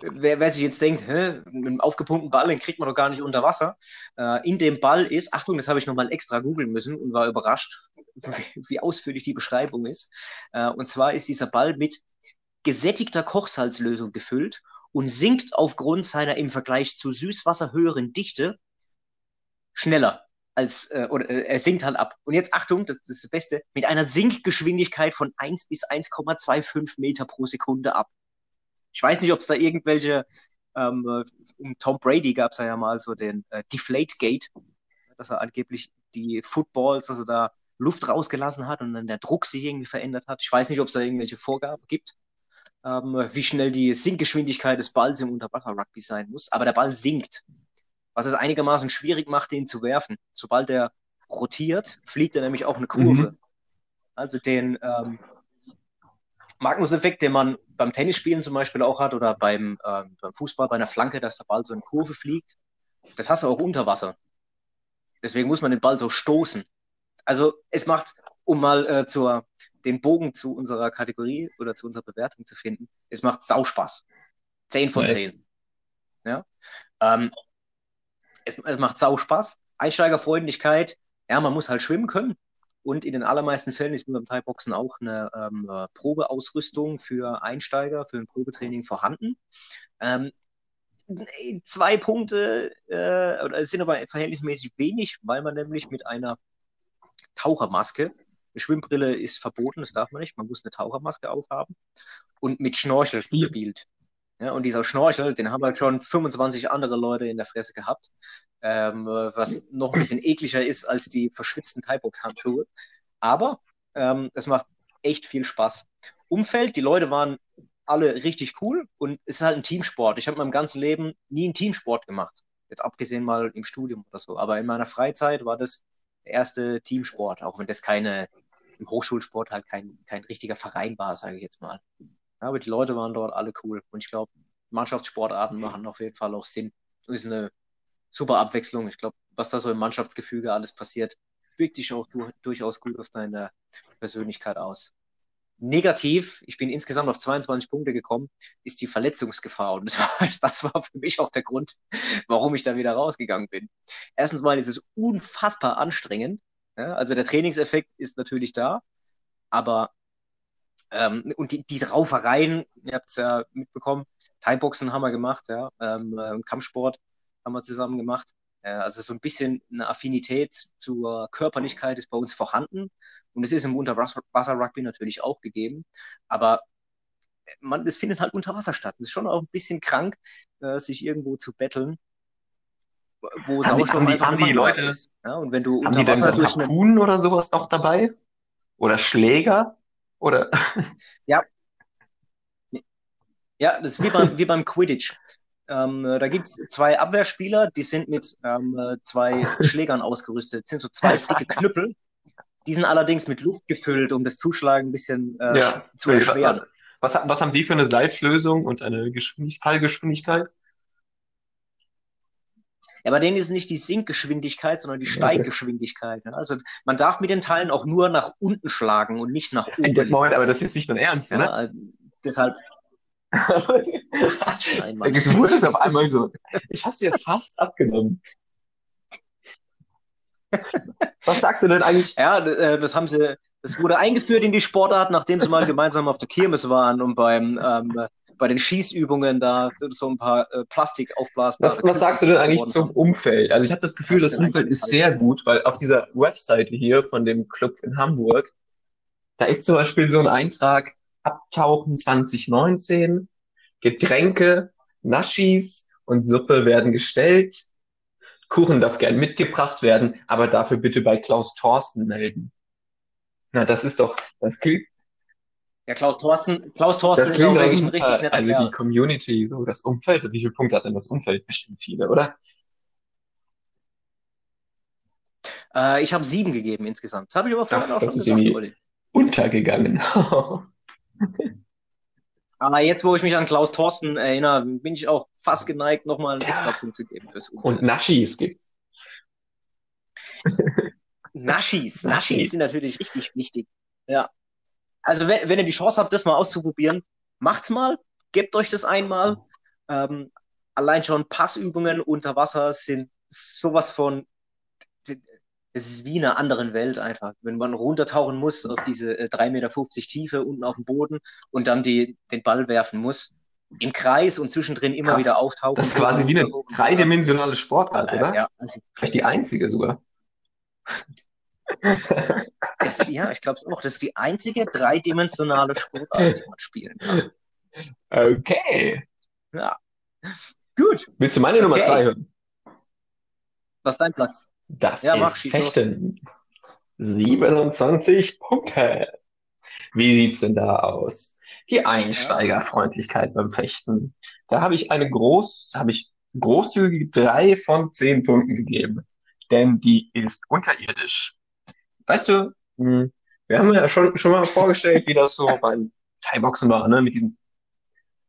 wer, wer sich jetzt denkt, hä, mit einem aufgepumpten Ball, den kriegt man doch gar nicht unter Wasser. Äh, in dem Ball ist, Achtung, das habe ich nochmal extra googeln müssen und war überrascht, wie ausführlich die Beschreibung ist. Und zwar ist dieser Ball mit gesättigter Kochsalzlösung gefüllt und sinkt aufgrund seiner im Vergleich zu Süßwasser höheren Dichte schneller. als, äh, oder äh, er sinkt halt ab. Und jetzt Achtung, das, das ist das Beste, mit einer Sinkgeschwindigkeit von eins bis eins Komma fünfundzwanzig Meter pro Sekunde ab. Ich weiß nicht, ob es da irgendwelche, ähm, um Tom Brady gab es ja mal so den äh, Deflate-Gate, dass er angeblich die Footballs, also da Luft rausgelassen hat und dann der Druck sich irgendwie verändert hat. Ich weiß nicht, ob es da irgendwelche Vorgaben gibt, ähm, wie schnell die Sinkgeschwindigkeit des Balls im Unterwasser-Rugby sein muss, aber der Ball sinkt, was es einigermaßen schwierig macht, den zu werfen. Sobald er rotiert, fliegt er nämlich auch eine Kurve. Mhm. Also den ähm, Magnus-Effekt, den man beim Tennisspielen zum Beispiel auch hat oder beim, ähm, beim Fußball, bei einer Flanke, dass der Ball so in Kurve fliegt, das hast du auch unter Wasser. Deswegen muss man den Ball so stoßen. Also es macht, um mal äh, zur, den Bogen zu unserer Kategorie oder zu unserer Bewertung zu finden, es macht Sauspaß. zehn von zehn. Ja? Ähm, Es, es macht sau Spaß. Einsteigerfreundlichkeit, ja, man muss halt schwimmen können. Und in den allermeisten Fällen ist beim Thai-Boxen auch eine ähm, Probeausrüstung für Einsteiger, für ein Probetraining vorhanden. Ähm, zwei Punkte äh, oder es sind aber verhältnismäßig wenig, weil man nämlich mit einer Tauchermaske, eine Schwimmbrille ist verboten, das darf man nicht, man muss eine Tauchermaske aufhaben und mit Schnorchel spielt. Ja, und dieser Schnorchel, den haben halt schon fünfundzwanzig andere Leute in der Fresse gehabt, ähm, was noch ein bisschen ekliger ist als die verschwitzten Thai-Box-Handschuhe. Aber ähm, es macht echt viel Spaß. Umfeld, die Leute waren alle richtig cool und es ist halt ein Teamsport. Ich habe in meinem ganzen Leben nie einen Teamsport gemacht. Jetzt abgesehen mal im Studium oder so. Aber in meiner Freizeit war das der erste Teamsport, auch wenn das keine, im Hochschulsport halt kein, kein richtiger Verein war, sage ich jetzt mal. Ja, aber die Leute waren dort alle cool. Und ich glaube, Mannschaftssportarten machen auf jeden Fall auch Sinn. Ist eine super Abwechslung. Ich glaube, was da so im Mannschaftsgefüge alles passiert, wirkt sich auch du- durchaus gut auf deine Persönlichkeit aus. Negativ, ich bin insgesamt auf zweiundzwanzig Punkte gekommen, ist die Verletzungsgefahr. Und das war, das war für mich auch der Grund, warum ich da wieder rausgegangen bin. Erstens mal ist es unfassbar anstrengend. Ja, also der Trainingseffekt ist natürlich da, aber Ähm, und die, diese Raufereien, ihr habt es ja mitbekommen, Thai-Boxen haben wir gemacht, ja, ähm, Kampfsport haben wir zusammen gemacht. Äh, also so ein bisschen eine Affinität zur Körperlichkeit ist bei uns vorhanden. Und es ist im Unterwasser-Rugby natürlich auch gegeben. Aber man, es findet halt unter Wasser statt. Es ist schon auch ein bisschen krank, äh, sich irgendwo zu betteln, wo Sauerstoff einfach die Leute ist. Ja, und wenn du unter haben Wasser die durch eine Harpunen oder sowas noch dabei? Oder Schläger? Oder? Ja. Ja, das ist wie beim, wie beim Quidditch. Ähm, da gibt es zwei Abwehrspieler, die sind mit ähm, zwei Schlägern ausgerüstet. Das sind so zwei dicke Knüppel. Die sind allerdings mit Luft gefüllt, um das Zuschlagen ein bisschen äh, ja. zu erschweren. Was, was haben die für eine Salzlösung und eine Geschwindig- Fallgeschwindigkeit? Ja, bei denen ist nicht die Sinkgeschwindigkeit, sondern die Steiggeschwindigkeit. Ne? Also man darf mit den Teilen auch nur nach unten schlagen und nicht nach oben. Moment, aber das ist nicht dein Ernst, ja, ne? Deshalb. Der Gefühl ist auf einmal so. Ich hab's dir fast abgenommen. Was sagst du denn eigentlich? Ja, das haben sie. Das wurde eingeführt in die Sportart, nachdem sie mal gemeinsam auf der Kirmes waren und beim ähm, bei den Schießübungen da so ein paar äh, Plastikaufblasbare. Was, was sagst du denn eigentlich zum Umfeld? Also ich habe das Gefühl, das Umfeld ist sehr gut, weil auf dieser Webseite hier von dem Club in Hamburg, da ist zum Beispiel so ein Eintrag, Abtauchen zwanzig neunzehn, Getränke, Naschis und Suppe werden gestellt, Kuchen darf gern mitgebracht werden, aber dafür bitte bei Klaus Thorsten melden. Na, das ist doch, das klingt, Ja, Klaus Thorsten, Klaus Thorsten ist auch wirklich ein richtig netter Kerl. Also die Community, so das Umfeld, wie viele Punkte hat denn das Umfeld? Bestimmt viele, oder? Äh, ich habe sieben gegeben insgesamt. Das habe ich aber vorhin Ach, auch schon gesagt, Olli. Untergegangen. Aber jetzt, wo ich mich an Klaus Thorsten erinnere, bin ich auch fast geneigt, nochmal einen ja. extra Punkt zu geben fürs Umfeld. Und Naschis gibt's. Naschis, Naschis sind natürlich richtig wichtig. Ja. Also wenn, wenn ihr die Chance habt, das mal auszuprobieren, macht's mal, gebt euch das einmal. Ähm, allein schon Passübungen unter Wasser sind sowas von, es ist wie in einer anderen Welt einfach. Wenn man runtertauchen muss auf diese äh, drei Komma fünfzig Meter Tiefe unten auf dem Boden und dann die, den Ball werfen muss, im Kreis und zwischendrin immer Krass, wieder auftauchen. Das ist quasi wie eine dreidimensionale Sportart, äh, oder? Ja. Vielleicht die einzige sogar. Das, ja, ich glaube es auch. Das ist die einzige dreidimensionale Sportart, die man spielen kann. Okay. Ja. Gut. Willst du meine okay. Nummer zwei hören? Was ist dein Platz? Das ja, ist mach, Fechten. siebenundzwanzig Punkte. Wie sieht's denn da aus? Die Einsteigerfreundlichkeit beim Fechten. Da habe ich eine groß, habe ich großzügige drei von zehn Punkten gegeben. Denn die ist unterirdisch. Weißt du, wir haben ja schon, schon mal vorgestellt, wie das so beim Thai-Boxen war, ne? Mit diesen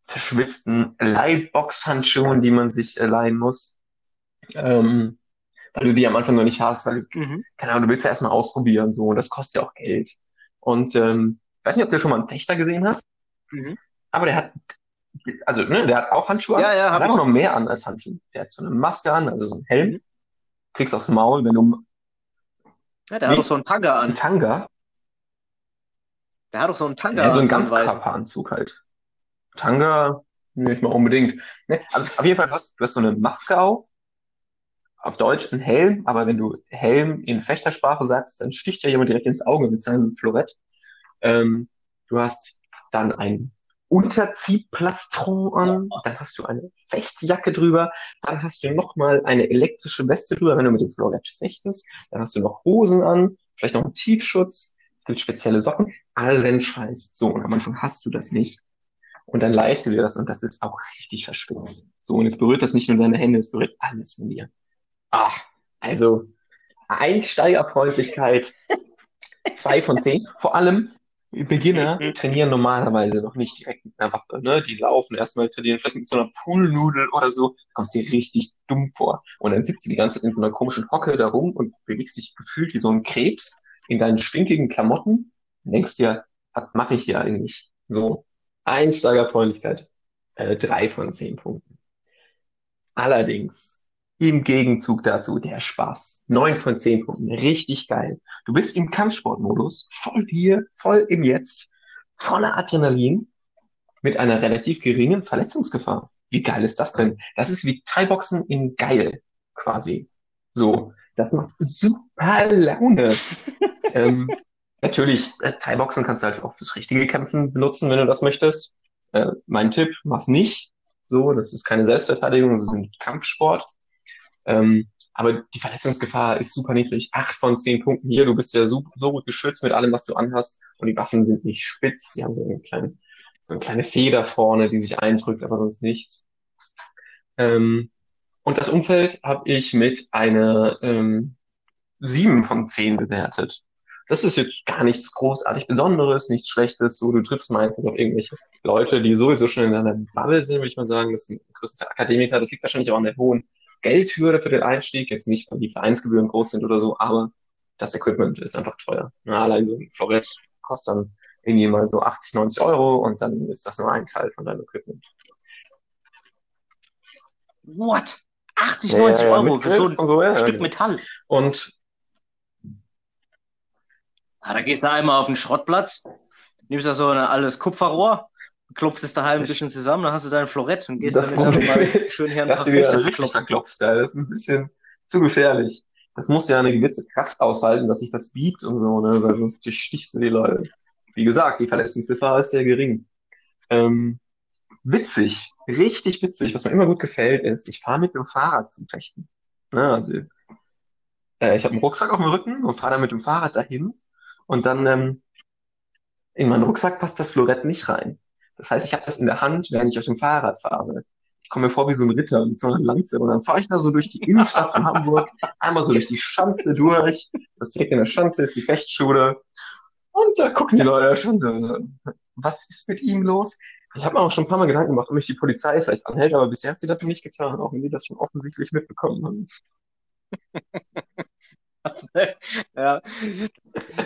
verschwitzten Leihboxhandschuhen, die man sich leihen muss. Ähm, weil du die am Anfang noch nicht hast, weil du, mhm. keine Ahnung, du willst ja erstmal ausprobieren, so, und das kostet ja auch Geld. Und, ähm, ich weiß nicht, ob du schon mal einen Fechter gesehen hast, mhm. aber der hat, also, ne, der hat auch Handschuhe ja, an, ja, der hat auch noch mehr an als Handschuhe. Der hat so eine Maske an, also so einen Helm, kriegst aufs Maul, wenn du... Ja, der nee, hat doch so einen Tanga an. Ein Tanga? Der hat doch so einen Tanga an. Ja, so einen Ganzkörperanzug halt. Tanga, nicht mal unbedingt. Ne? Also, auf jeden Fall, du hast, du hast so eine Maske auf, auf Deutsch ein Helm, aber wenn du Helm in Fechtersprache sagst, dann sticht dir jemand direkt ins Auge mit seinem Florett. Ähm, du hast dann ein Unterziehplastron an, dann hast du eine Fechtjacke drüber, dann hast du nochmal eine elektrische Weste drüber, wenn du mit dem Florett fechtest, dann hast du noch Hosen an, vielleicht noch einen Tiefschutz, es gibt spezielle Socken, allen Scheiß. So, und am Anfang hast du das nicht. Und dann leihst du dir das und das ist auch richtig verschwitzt. So, und jetzt berührt das nicht nur deine Hände, es berührt alles von dir. Ach, also Einsteigerfreundlichkeit, zwei von zehn, vor allem Beginner trainieren normalerweise noch nicht direkt mit einer Waffe, ne? Die laufen erstmal, trainieren vielleicht mit so einer Poolnudel oder so, da kommst du dir richtig dumm vor. Und dann sitzt du die ganze Zeit in so einer komischen Hocke da rum und bewegst dich gefühlt wie so ein Krebs in deinen stinkigen Klamotten und denkst dir, was mache ich hier eigentlich? So, Einsteigerfreundlichkeit, äh, drei von zehn Punkten. Allerdings, im Gegenzug dazu, der Spaß. Neun von zehn Punkten. Richtig geil. Du bist im Kampfsportmodus, voll hier, voll im Jetzt, voller Adrenalin, mit einer relativ geringen Verletzungsgefahr. Wie geil ist das denn? Das ist wie Thai-Boxen in geil, quasi. So. Das macht super Laune. ähm, natürlich, äh, Thai-Boxen kannst du halt auch fürs richtige Kämpfen benutzen, wenn du das möchtest. Äh, mein Tipp, mach's nicht. So, das ist keine Selbstverteidigung, das ist ein Kampfsport. Ähm, aber die Verletzungsgefahr ist super niedrig. Acht von zehn Punkten hier. Du bist ja so, so gut geschützt mit allem, was du anhast. Und die Waffen sind nicht spitz. Die haben so eine kleine, so eine kleine Feder vorne, die sich eindrückt, aber sonst nichts. Ähm, und das Umfeld habe ich mit einer ähm, sieben von zehn bewertet. Das ist jetzt gar nichts großartig Besonderes, nichts Schlechtes. So, du triffst meistens auf irgendwelche Leute, die sowieso schon in einer Bubble sind, würde ich mal sagen. Das sind größte Akademiker. Das liegt wahrscheinlich auch an der hohen Geldhürde für den Einstieg, jetzt nicht, weil die Vereinsgebühren groß sind oder so, aber das Equipment ist einfach teuer. Ja, allein so ein Florett kostet dann irgendwie mal so achtzig, neunzig Euro und dann ist das nur ein Teil von deinem Equipment. What? achtzig, neunzig ja, Euro für so ein so, ja, Stück ja. Metall? Und ja, da gehst du einmal auf den Schrottplatz, nimmst da so ein alles Kupferrohr, klopfst es daheim ein bisschen zusammen, dann hast du dein Florett und gehst damit mal schön her und dass du wieder richtig klopfst. Das ist ein bisschen zu gefährlich. Das muss ja eine gewisse Kraft aushalten, dass sich das biegt und so, ne? Weil sonst stichst du die Leute. Wie gesagt, die Verletzungsgefahr ist sehr gering. Ähm, witzig, richtig witzig, was mir immer gut gefällt, ist, ich fahre mit dem Fahrrad zum Fechten. Ja, also, äh, ich habe einen Rucksack auf dem Rücken und fahre dann mit dem Fahrrad dahin und dann ähm, in meinen Rucksack passt das Florett nicht rein. Das heißt, ich habe das in der Hand, während ich auf dem Fahrrad fahre. Ich komme mir vor wie so ein Ritter mit so einer Lanze. Und dann fahre ich da so durch die Innenstadt von Hamburg, einmal so durch die Schanze durch. Das direkt in der Schanze ist die Fechtschule. Und da gucken die Leute schon so, was ist mit ihm los? Ich habe mir auch schon ein paar Mal Gedanken gemacht, ob mich die Polizei vielleicht anhält, aber bisher hat sie das noch nicht getan, auch wenn sie das schon offensichtlich mitbekommen haben. Ja.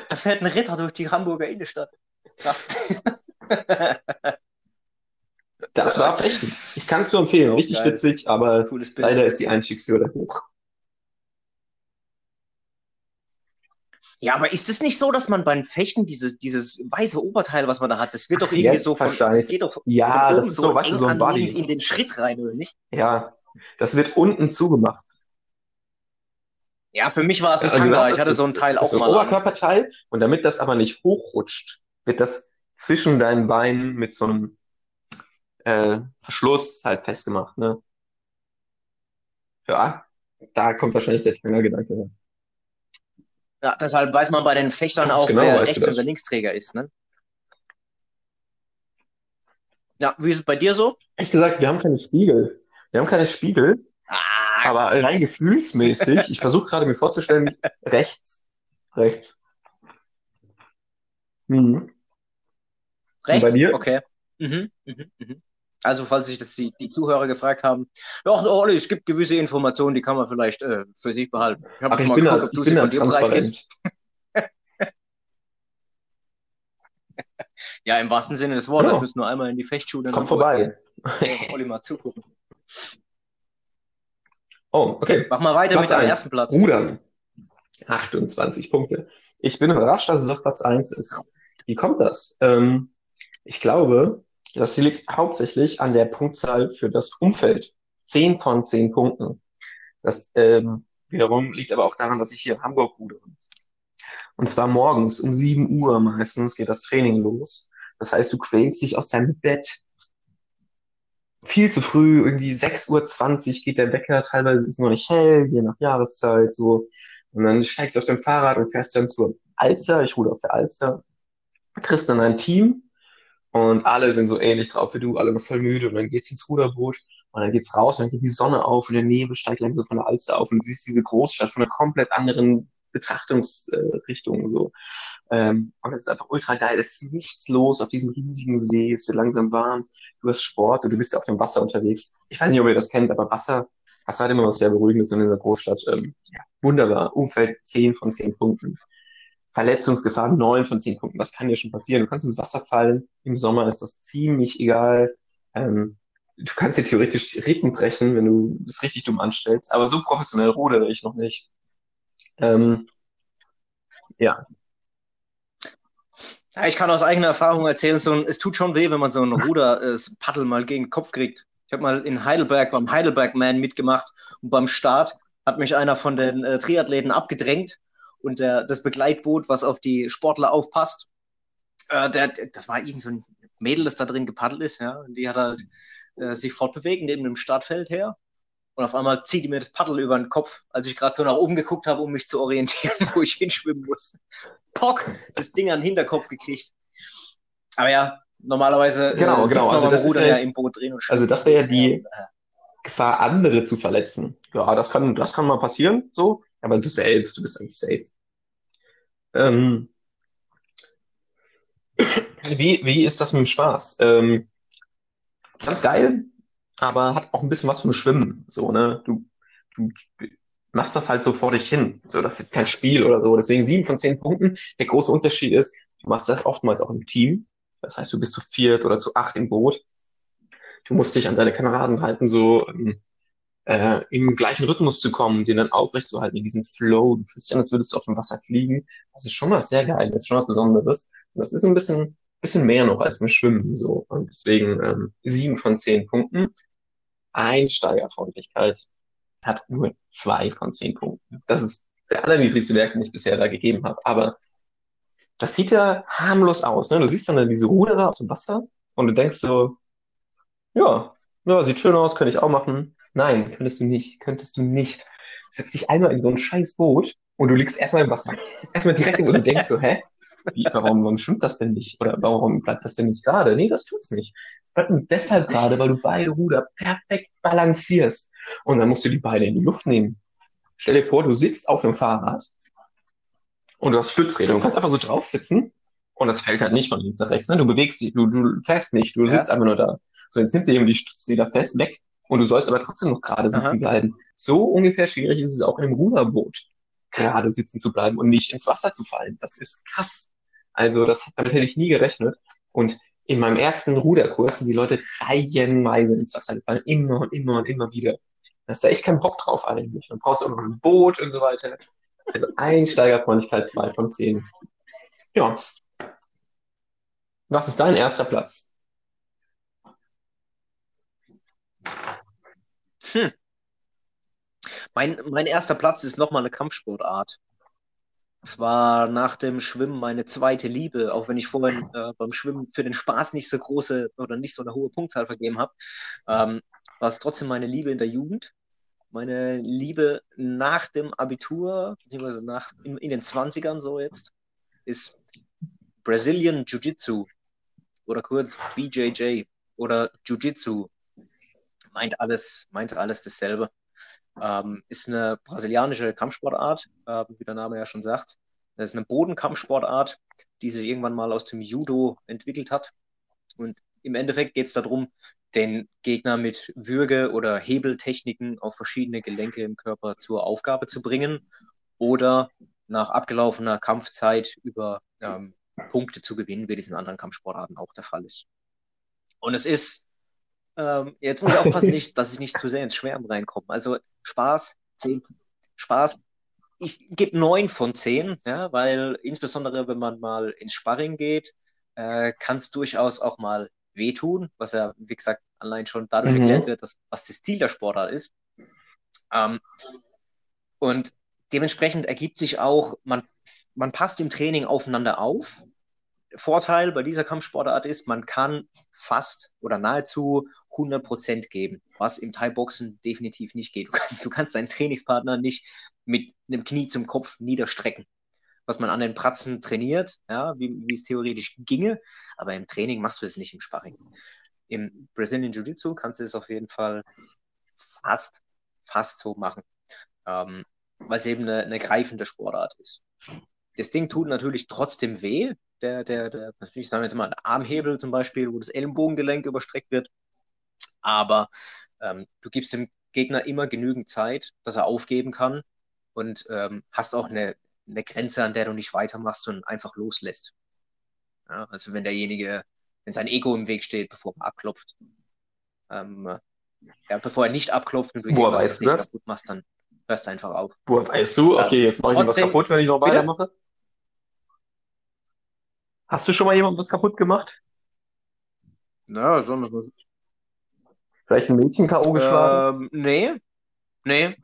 Da fährt ein Ritter durch die Hamburger Innenstadt. Krass. Das war Fechten. Ich kann es nur empfehlen. Richtig geil. Witzig, aber leider ist die Einstiegshürde hoch. Ja, aber ist es nicht so, dass man beim Fechten dieses, dieses weiße Oberteil, was man da hat, das wird doch irgendwie jetzt so von, das geht doch ja, von oben das ist so, weißt du, so ein Body in den Schritt rein, oder nicht? Ja, das wird unten zugemacht. Ja, für mich war es ein also Tanga. Ich hatte so ein Teil auch mal. Ein Oberkörperteil. Und damit das aber nicht hochrutscht, wird das zwischen deinen Beinen mit so einem äh, Verschluss halt festgemacht. Ne? Ja, da kommt wahrscheinlich der Tanga-Gedanke her. Ja, deshalb weiß man bei den Fechtern auch, genau, wer Rechts- oder Linksträger ist. Ne? Ja, wie ist es bei dir so? Ehrlich gesagt, wir haben keine Spiegel. Wir haben keine Spiegel, ah. aber rein gefühlsmäßig, ich versuche gerade mir vorzustellen, rechts, rechts. Mhm. Rechts? Und bei dir? Okay. Mhm. Mhm. Mhm. Also, falls sich das die, die Zuhörer gefragt haben, doch, Olli, es gibt gewisse Informationen, die kann man vielleicht äh, für sich behalten. Ich habe jetzt mal geguckt, ob du sie von dir preisgibst. Ja, im wahrsten Sinne des Wortes. Genau. Müssen nur einmal in die Fechtschule. Komm vorbei. Hey, Olli, mal zugucken. Oh, okay. Mach mal weiter Platz mit deinem eins. Ersten Platz. Rudern. achtundzwanzig Punkte. Ich bin überrascht, dass es auf Platz eins ist. Wie kommt das? Ähm, ich glaube, das liegt hauptsächlich an der Punktzahl für das Umfeld. zehn von zehn Punkten. Das ähm, wiederum liegt aber auch daran, dass ich hier in Hamburg rudere. Und zwar morgens um sieben Uhr meistens geht das Training los. Das heißt, du quälst dich aus deinem Bett. Viel zu früh, irgendwie sechs Uhr zwanzig geht der Wecker, teilweise ist es noch nicht hell, je nach Jahreszeit, so. Und dann steigst du auf dein Fahrrad und fährst dann zur Alster, ich ruhe auf der Alster, kriegst dann ein Team und alle sind so ähnlich drauf wie du, alle voll müde und dann geht's ins Ruderboot und dann geht's raus und dann geht die Sonne auf und der Nebel steigt langsam von der Alster auf und du siehst diese Großstadt von einer komplett anderen Betrachtungsrichtungen so. Ähm, und es ist einfach ultra geil. Es ist nichts los auf diesem riesigen See. Es wird langsam warm. Du hast Sport und du bist auf dem Wasser unterwegs. Ich weiß nicht, ob ihr das kennt, aber Wasser, Wasser hat immer was sehr Beruhigendes in dieser Großstadt. Ähm, ja, wunderbar. Umfeld zehn von zehn Punkten. Verletzungsgefahr neun von zehn Punkten. Was kann dir schon passieren? Du kannst ins Wasser fallen. Im Sommer ist das ziemlich egal. Ähm, du kannst dir theoretisch Rippen brechen, wenn du es richtig dumm anstellst. Aber so professionell rudere ich noch nicht. Ähm, ja. ja. Ich kann aus eigener Erfahrung erzählen, so ein, es tut schon weh, wenn man so ein Ruderpaddel mal gegen den Kopf kriegt. Ich habe mal in Heidelberg beim Heidelberg-Man mitgemacht und beim Start hat mich einer von den äh, Triathleten abgedrängt und der, das Begleitboot, was auf die Sportler aufpasst, äh, der, das war irgend so ein Mädel, das da drin gepaddelt ist, ja, und die hat halt äh, sich fortbewegt neben dem Startfeld her. Und auf einmal zieht die mir das Paddel über den Kopf, als ich gerade so nach oben geguckt habe, um mich zu orientieren, wo ich hinschwimmen muss. Pock, das Ding an den Hinterkopf gekriegt. Aber ja, normalerweise genau, äh, genau. Also beim Ruder ja, ja im Boot drehen und schwimmen. Also das wäre ja die ja. Gefahr, andere zu verletzen. Ja, das kann, das kann mal passieren, so. Aber du selbst, du bist eigentlich safe. Ähm, wie, wie ist das mit dem Spaß? Ähm, ganz geil. Aber hat auch ein bisschen was vom Schwimmen, so, ne, du, du machst das halt so vor dich hin, so, das ist jetzt kein Spiel oder so, deswegen sieben von zehn Punkten, der große Unterschied ist, du machst das oftmals auch im Team, das heißt, du bist zu viert oder zu acht im Boot, du musst dich an deine Kameraden halten, so, äh, im gleichen Rhythmus zu kommen, den dann aufrecht zu halten, in diesem Flow, du fühlst dich an, als würdest du auf dem Wasser fliegen, das ist schon was sehr geil, das ist schon was Besonderes, und das ist ein bisschen, bisschen mehr noch als mit Schwimmen, so, und deswegen, ähm, sieben von zehn Punkten. Einsteigerfreundlichkeit hat nur zwei von zehn Punkten. Das ist der allerniedrigste Wert, den ich bisher da gegeben habe. Aber das sieht ja harmlos aus. Ne? Du siehst dann diese Ruderer aus dem Wasser und du denkst so, ja, ja, sieht schön aus, könnte ich auch machen. Nein, könntest du nicht, könntest du nicht. Setz dich einmal in so ein scheiß Boot und du liegst erstmal im Wasser. Erstmal direkt und du denkst so, hä? Wie, warum, warum schwimmt das denn nicht? Oder warum bleibt das denn nicht gerade? Nee, das tut's nicht. Es bleibt nur deshalb gerade, weil du beide Ruder perfekt balancierst. Und dann musst du die Beine in die Luft nehmen. Stell dir vor, du sitzt auf einem Fahrrad und du hast Stützräder. Du kannst einfach so drauf sitzen und das fällt halt nicht von links nach rechts. Ne? Du bewegst dich, du, du fährst nicht, du sitzt ja. einfach nur da. So, jetzt nimmt dir jemand die Stützräder fest, weg und du sollst aber trotzdem noch gerade sitzen Aha. bleiben. So ungefähr schwierig ist es auch in einem Ruderboot, gerade sitzen zu bleiben und nicht ins Wasser zu fallen. Das ist krass. Also das, damit hätte ich nie gerechnet. Und in meinem ersten Ruderkurs sind die Leute reihenweise ins Wasser gefallen. Immer und immer und immer wieder. Da ist da echt kein Bock drauf eigentlich. Man braucht auch noch ein Boot und so weiter. Also Einsteigerfreundlichkeit zwei von zehn. Ja. Was ist dein erster Platz? Hm. Mein, mein erster Platz ist nochmal eine Kampfsportart. Es war nach dem Schwimmen meine zweite Liebe, auch wenn ich vorhin äh, beim Schwimmen für den Spaß nicht so große oder nicht so eine hohe Punktzahl vergeben habe, ähm, war es trotzdem meine Liebe in der Jugend, meine Liebe nach dem Abitur, beziehungsweise nach, in, in den zwanzigern so jetzt, ist Brazilian Jiu-Jitsu oder kurz B J J oder Jiu-Jitsu. Meint alles, meint alles dasselbe. Ähm, ist eine brasilianische Kampfsportart, äh, wie der Name ja schon sagt. Das ist eine Bodenkampfsportart, die sich irgendwann mal aus dem Judo entwickelt hat. Und im Endeffekt geht es darum, den Gegner mit Würge- oder Hebeltechniken auf verschiedene Gelenke im Körper zur Aufgabe zu bringen oder nach abgelaufener Kampfzeit über ähm, Punkte zu gewinnen, wie das in anderen Kampfsportarten auch der Fall ist. Und es ist Ähm, jetzt muss ich aufpassen, nicht, dass ich nicht zu sehr ins Schwärmen reinkomme. Also Spaß, zehn, Spaß. Ich gebe neun von zehn, ja, weil insbesondere, wenn man mal ins Sparring geht, äh, kann es durchaus auch mal wehtun, was ja, wie gesagt, allein schon dadurch mhm. erklärt wird, dass, was das Ziel der Sportart ist. Ähm, und dementsprechend ergibt sich auch, man, man passt im Training aufeinander auf. Vorteil bei dieser Kampfsportart ist, man kann fast oder nahezu hundert Prozent geben, was im Thai-Boxen definitiv nicht geht. Du, kann, du kannst deinen Trainingspartner nicht mit einem Knie zum Kopf niederstrecken, was man an den Pratzen trainiert, ja, wie, wie es theoretisch ginge, aber im Training machst du es nicht im Sparring. Im Brazilian Jiu-Jitsu kannst du es auf jeden Fall fast, fast so machen, ähm, weil es eben eine, eine greifende Sportart ist. Das Ding tut natürlich trotzdem weh. Der, der, der, ich sage jetzt mal, der Armhebel zum Beispiel, wo das Ellenbogengelenk überstreckt wird. Aber ähm, du gibst dem Gegner immer genügend Zeit, dass er aufgeben kann und ähm, hast auch eine, eine Grenze, an der du nicht weitermachst und einfach loslässt. Ja, also wenn derjenige, wenn sein Ego im Weg steht, bevor er abklopft, ähm, ja, bevor er nicht abklopft und du Boah, weißt nicht das? kaputt machst, dann hörst du einfach auf. Boah, weißt du, okay, jetzt mache ich trotzdem, was kaputt, wenn ich noch weitermache. Bitte? Hast du schon mal jemandem was kaputt gemacht? Na, so was. Vielleicht ein Mädchen K O geschlagen? Ähm, nee. Nee.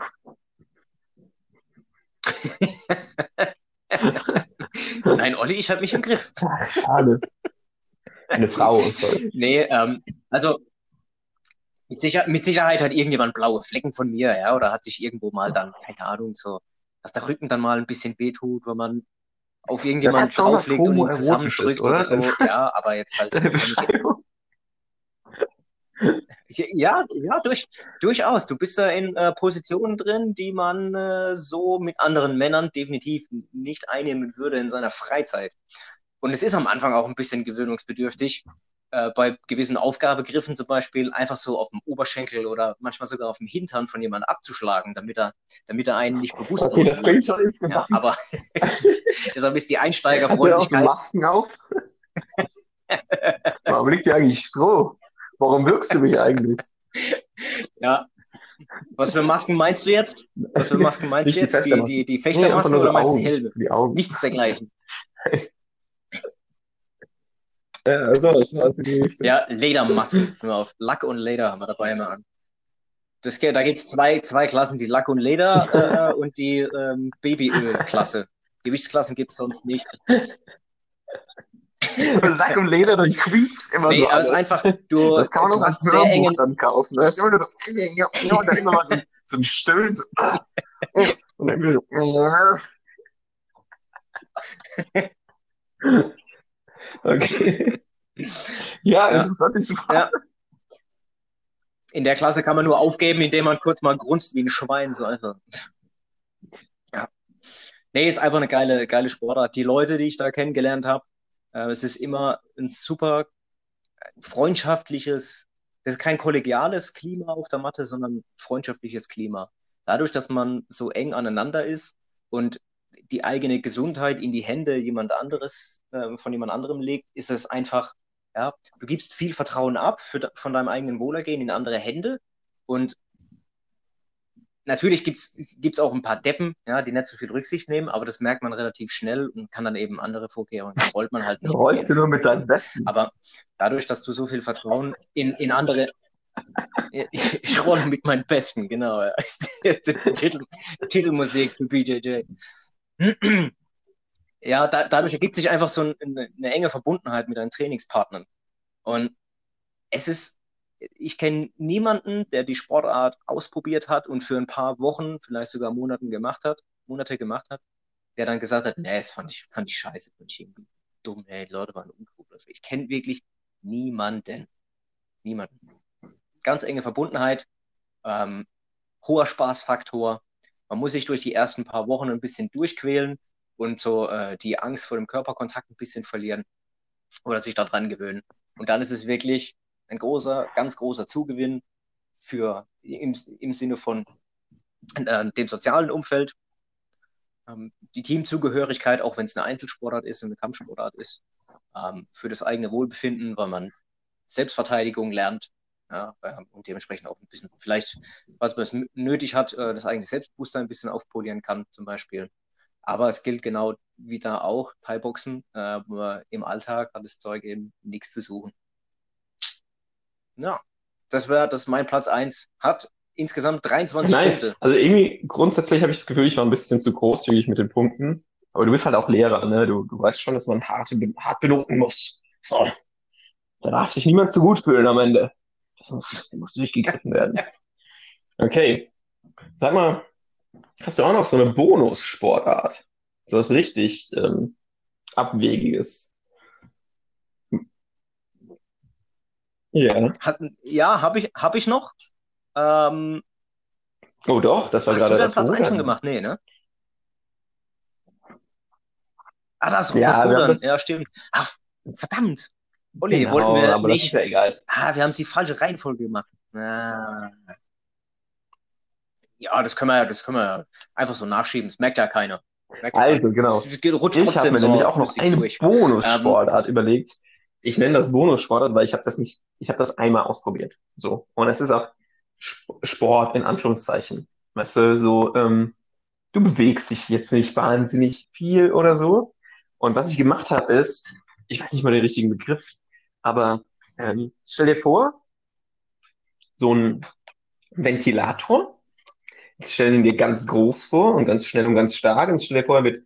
Nein, Olli, ich habe mich im Griff. Schade. Eine Frau. Nee, ähm, also mit, Sicher- mit Sicherheit hat irgendjemand blaue Flecken von mir, ja, oder hat sich irgendwo mal dann, keine Ahnung, so, dass der Rücken dann mal ein bisschen wehtut, wenn man auf irgendjemanden drauflegt und ihn zusammendrückt oder so, ja, aber jetzt halt. Ja, ja, durch, durchaus. Du bist da in äh, Positionen drin, die man äh, so mit anderen Männern definitiv nicht einnehmen würde in seiner Freizeit. Und es ist am Anfang auch ein bisschen gewöhnungsbedürftig, äh, bei gewissen Aufgabegriffen zum Beispiel einfach so auf dem Oberschenkel oder manchmal sogar auf dem Hintern von jemandem abzuschlagen, damit er, damit er einen nicht bewusst okay, das bringt schon insgesamt. Ja, aber deshalb ist die Einsteigerfreundlichkeit. Hat er auch Masken auf? Warum liegt dir eigentlich Stroh? Warum wirkst du mich eigentlich? Ja. Was für Masken meinst du jetzt? Was für Masken meinst du jetzt? Die, die, die Fechtermasken nee, so oder meinst du Helme? Die Augen. Nichts dergleichen. Ja, also, das war die ja, Ledermasken. Auf. Lack und Leder haben wir dabei immer an. Das, da gibt es zwei, zwei Klassen, die Lack und Leder äh, und die ähm, Babyöl-Klasse. Gewichtsklassen gibt es sonst nicht. Lack und Leder, du quietscht immer nee, so alles. Einfach, du, das kann man auch als Hörbuch dann kaufen. Das ist immer nur so und dann immer mal so, so ein Stöhnen. So, und dann immer so okay. Ja, interessant. Ich ja. In der Klasse kann man nur aufgeben, indem man kurz mal grunzt wie ein Schwein. So einfach. Ja. Nee, ist einfach eine geile, geile Sportart. Die Leute, die ich da kennengelernt habe, äh, es ist immer ein super freundschaftliches, das ist kein kollegiales Klima auf der Matte, sondern freundschaftliches Klima. Dadurch, dass man so eng aneinander ist und die eigene Gesundheit in die Hände jemand anderes, äh, von jemand anderem legt, ist es einfach, ja, du gibst viel Vertrauen ab für, von deinem eigenen Wohlergehen in andere Hände und natürlich gibt's gibt's auch ein paar Deppen, ja, die nicht so viel Rücksicht nehmen, aber das merkt man relativ schnell und kann dann eben andere Vorkehrungen. Da rollt man halt nicht. Rollst du nur mit deinem Besten. Aber dadurch, dass du so viel Vertrauen in, in andere Ich, ich rolle mit meinen Besten, genau. Titel, Titelmusik für B J J. Ja, da, dadurch ergibt sich einfach so ein, eine enge Verbundenheit mit deinen Trainingspartnern. Und es ist, ich kenne niemanden, der die Sportart ausprobiert hat und für ein paar Wochen, vielleicht sogar Monaten gemacht hat, Monate gemacht hat, der dann gesagt hat, nee, das fand ich, fand ich scheiße, fand ich irgendwie dumm, ey, die Leute waren uncool. Also ich kenne wirklich niemanden. Niemanden. Ganz enge Verbundenheit, ähm, hoher Spaßfaktor. Man muss sich durch die ersten paar Wochen ein bisschen durchquälen und so äh, die Angst vor dem Körperkontakt ein bisschen verlieren oder sich daran gewöhnen. Und dann ist es wirklich ein großer, ganz großer Zugewinn für im, im Sinne von äh, dem sozialen Umfeld, ähm, die Teamzugehörigkeit, auch wenn es eine Einzelsportart ist und eine Kampfsportart ist, ähm, für das eigene Wohlbefinden, weil man Selbstverteidigung lernt. Ja, und dementsprechend auch ein bisschen, vielleicht, was man nötig hat, das eigene Selbstbewusstsein ein bisschen aufpolieren kann, zum Beispiel. Aber es gilt genau wie da auch, Thai-Boxen, äh, im Alltag hat das Zeug eben nichts zu suchen. Ja, das wäre, dass mein Platz eins hat insgesamt dreiundzwanzig nice. Punkte. Also irgendwie grundsätzlich habe ich das Gefühl, ich war ein bisschen zu großzügig mit den Punkten. Aber du bist halt auch Lehrer, ne? Du, du weißt schon, dass man hart, hart benoten muss. So. Da darf sich niemand zu gut fühlen am Ende. Das muss, das muss durchgegriffen werden. Okay. Sag mal, hast du auch noch so eine Bonus-Sportart? So was richtig ähm, Abwegiges. Ja. Hat, ja, habe ich, hab ich noch. Ähm, oh doch, das war gerade das. Hast du den Platz eins schon gemacht? Nee, ne? Ah, das, ja, das Rudern. Das... Ja, stimmt. Ach, verdammt. Olli, genau, wollten wir aber nicht. Das ist ja egal. Ah, wir haben es die falsche Reihenfolge gemacht. Ah. Ja, das können wir ja, das können wir einfach so nachschieben. Das merkt ja keiner. Merkt also, keiner. Genau. Das geht, rutscht ich habe mir so nämlich auch noch eine durch. Bonussportart ähm, überlegt. Ich nenne das Bonussportart, weil ich habe das nicht, ich habe das einmal ausprobiert. So. Und es ist auch Sport in Anführungszeichen. Weißt du, so, ähm, du bewegst dich jetzt nicht wahnsinnig viel oder so. Und was ich gemacht habe, ist, ich weiß nicht mal den richtigen Begriff, aber ähm, stell dir vor, so ein Ventilator, stell ihn dir ganz groß vor und ganz schnell und ganz stark, und stell dir vor, er wird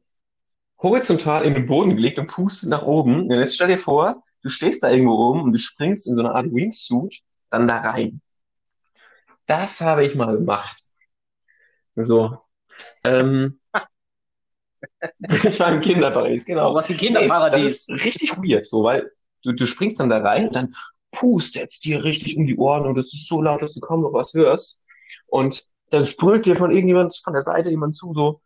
horizontal in den Boden gelegt und pustet nach oben. Und jetzt stell dir vor, du stehst da irgendwo oben und du springst in so eine Art Wingsuit dann da rein. Das habe ich mal gemacht. So. Ähm, Ich war im Kinderparadies, genau. Oh, was für ein Kinderparadies. Das ist richtig weird, so, weil du, du springst dann da rein und dann pustet es dir richtig um die Ohren und es ist so laut, dass du kaum noch was hörst. Und dann sprüht dir von irgendjemand, von der Seite jemand zu, so,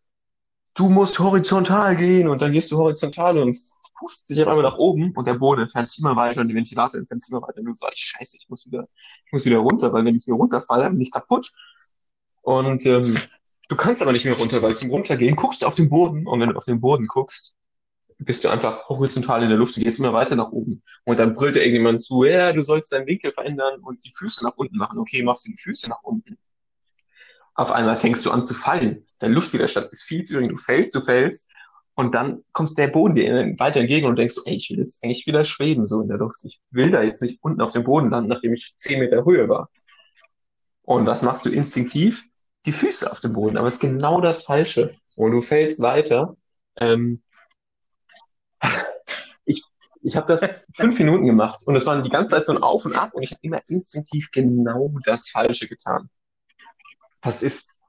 du musst horizontal gehen, und dann gehst du horizontal und pustest dich auf einmal nach oben und der Boden entfernt sich immer weiter und der Ventilator entfernt sich immer weiter und du sagst, scheiße, ich muss wieder, ich muss wieder runter, weil wenn ich hier runterfalle, bin ich kaputt. Und, ähm, du kannst aber nicht mehr runter, weil zum Runtergehen guckst du auf den Boden, und wenn du auf den Boden guckst, bist du einfach horizontal in der Luft, du gehst immer weiter nach oben. Und dann brüllt dir irgendjemand zu, ja, du sollst deinen Winkel verändern und die Füße nach unten machen. Okay, machst du die Füße nach unten. Auf einmal fängst du an zu fallen. Dein Luftwiderstand ist viel zu gering, du fällst, du fällst und dann kommst der Boden dir weiter entgegen und denkst, ey, ich will jetzt eigentlich wieder schweben, so in der Luft. Ich will da jetzt nicht unten auf dem Boden landen, nachdem ich zehn Meter Höhe war. Und was machst du instinktiv? Die Füße auf dem Boden, aber es ist genau das Falsche. Und du fällst weiter. Ähm, ich ich habe das fünf Minuten gemacht und es war die ganze Zeit so ein Auf und Ab und ich habe immer instinktiv genau das Falsche getan. Das ist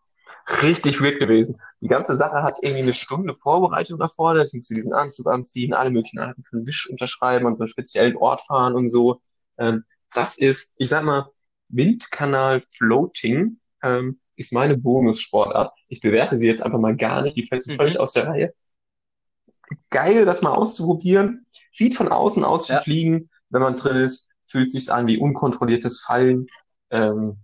richtig weird gewesen. Die ganze Sache hat irgendwie eine Stunde Vorbereitung erfordert. Ich musste diesen Anzug anziehen, alle möglichen Arten von Wisch unterschreiben, an so einen speziellen Ort fahren und so. Ähm, das ist, ich sag mal, Windkanal-Floating. Ähm, ist meine Bonus-Sportart. Ich bewerte sie jetzt einfach mal gar nicht. Die fällt so völlig mhm. aus der Reihe. Geil, das mal auszuprobieren. Sieht von außen aus wie ja. Fliegen. Wenn man drin ist, fühlt es sich an wie unkontrolliertes Fallen. Ähm,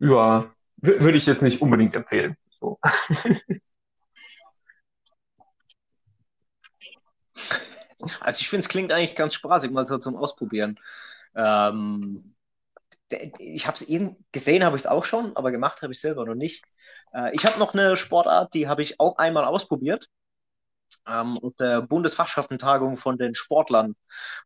ja, w- würde ich jetzt nicht unbedingt empfehlen. So. Also ich finde, es klingt eigentlich ganz spaßig, mal so zum Ausprobieren. Ähm... Ich habe es eben gesehen, habe ich es auch schon, aber gemacht habe ich selber noch nicht. Äh, ich habe noch eine Sportart, die habe ich auch einmal ausprobiert. Ähm, auf der Bundesfachschaftentagung von den Sportlern.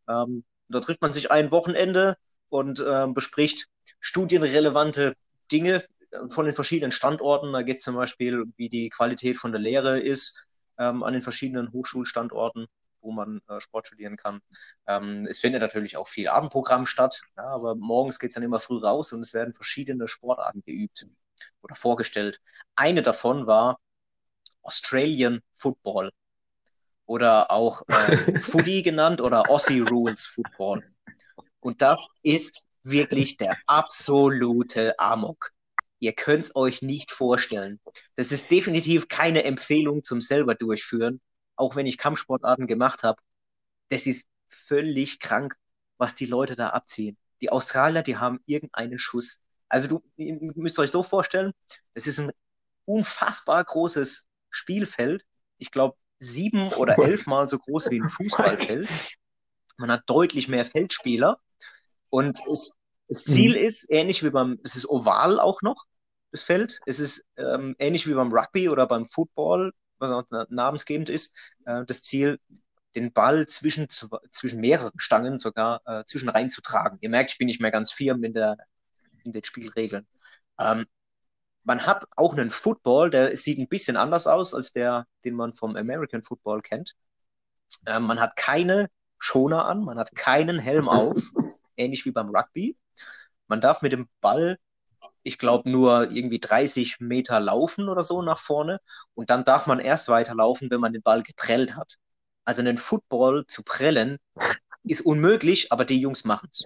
Ähm, da trifft man sich ein Wochenende und äh, bespricht studienrelevante Dinge von den verschiedenen Standorten. Da geht es zum Beispiel, wie die Qualität von der Lehre ist ähm, an den verschiedenen Hochschulstandorten, wo man äh, Sport studieren kann. Ähm, es findet natürlich auch viel Abendprogramm statt, ja, aber morgens geht es dann immer früh raus und es werden verschiedene Sportarten geübt oder vorgestellt. Eine davon war Australian Football oder auch äh, Footy genannt oder Aussie Rules Football. Und das ist wirklich der absolute Amok. Ihr könnt es euch nicht vorstellen. Das ist definitiv keine Empfehlung zum selber durchführen, auch wenn ich Kampfsportarten gemacht habe. Das ist völlig krank, was die Leute da abziehen. Die Australier, die haben irgendeinen Schuss. Also du ihr müsst euch so vorstellen, es ist ein unfassbar großes Spielfeld. Ich glaube, sieben oder elfmal so groß wie ein Fußballfeld. Man hat deutlich mehr Feldspieler. Und es, das Ziel mhm. ist ähnlich wie beim, es ist oval auch noch, das Feld. Es ist ähm, ähnlich wie beim Rugby oder beim Football, was auch namensgebend ist, äh, das Ziel, den Ball zwischen, zu, zwischen mehreren Stangen sogar äh, zwischen reinzutragen. Ihr merkt, ich bin nicht mehr ganz firm in, der, in den Spielregeln. Ähm, man hat auch einen Football, der sieht ein bisschen anders aus als der, den man vom American Football kennt. Ähm, man hat keine Schoner an, man hat keinen Helm auf, ähnlich wie beim Rugby. Man darf mit dem Ball, ich glaube, nur irgendwie dreißig Meter laufen oder so nach vorne und dann darf man erst weiterlaufen, wenn man den Ball geprellt hat. Also einen Football zu prellen ist unmöglich, aber die Jungs machen es.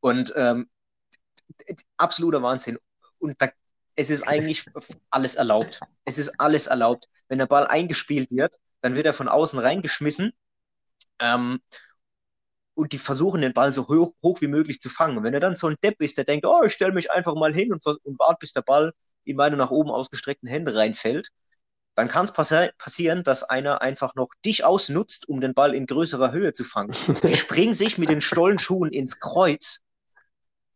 Und ähm, absoluter Wahnsinn. Und da, es ist eigentlich alles erlaubt. Es ist alles erlaubt. Wenn der Ball eingespielt wird, dann wird er von außen reingeschmissen. Ähm, Und die versuchen, den Ball so hoch, hoch wie möglich zu fangen. Und wenn er dann so ein Depp ist, der denkt, oh, ich stelle mich einfach mal hin und, und warte, bis der Ball in meine nach oben ausgestreckten Hände reinfällt, dann kann es passi- passieren, dass einer einfach noch dich ausnutzt, um den Ball in größerer Höhe zu fangen. Die springen sich mit den Stollenschuhen ins Kreuz,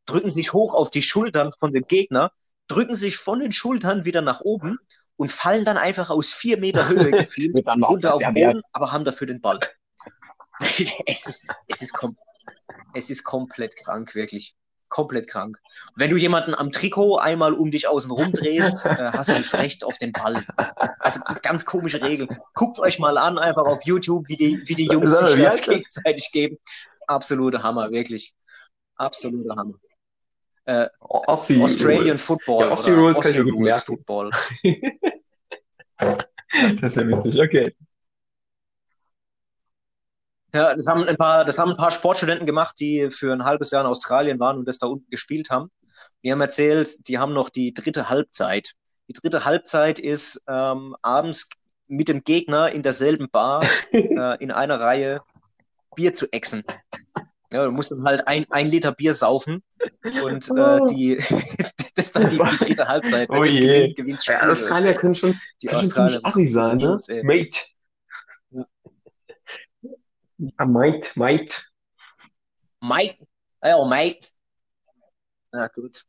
drücken sich hoch auf die Schultern von dem Gegner, drücken sich von den Schultern wieder nach oben und fallen dann einfach aus vier Meter Höhe gefühlt runter auf den Boden, aber haben dafür den Ball. Es ist, es, ist kom- es ist komplett krank, wirklich. Komplett krank. Wenn du jemanden am Trikot einmal um dich außen rumdrehst, äh, hast du das Recht auf den Ball. Also ganz komische Regeln. Guckt euch mal an, einfach auf YouTube, wie die, wie die Jungs so, sich das gegenseitig geben. Absoluter Hammer, wirklich. Absoluter Hammer. Äh, Aussie Australian Rules. Football. Ja, Aussie Rules kann ich mir gut merken. Football. Das ist ja witzig, okay. Ja, das haben ein paar, das haben ein paar Sportstudenten gemacht, die für ein halbes Jahr in Australien waren und das da unten gespielt haben. Die haben erzählt, die haben noch die dritte Halbzeit. Die dritte Halbzeit ist ähm, abends mit dem Gegner in derselben Bar äh, in einer Reihe Bier zu ächzen. Ja, du musst dann halt ein, ein Liter Bier saufen und äh, die, das ist dann die, die dritte Halbzeit. Oh je. Gewinnt, ja, Australier können schon, die können Australier schon assi sein, ne? Mate. Ja, Mike, Mike. Mike, ja, Mike. Na gut,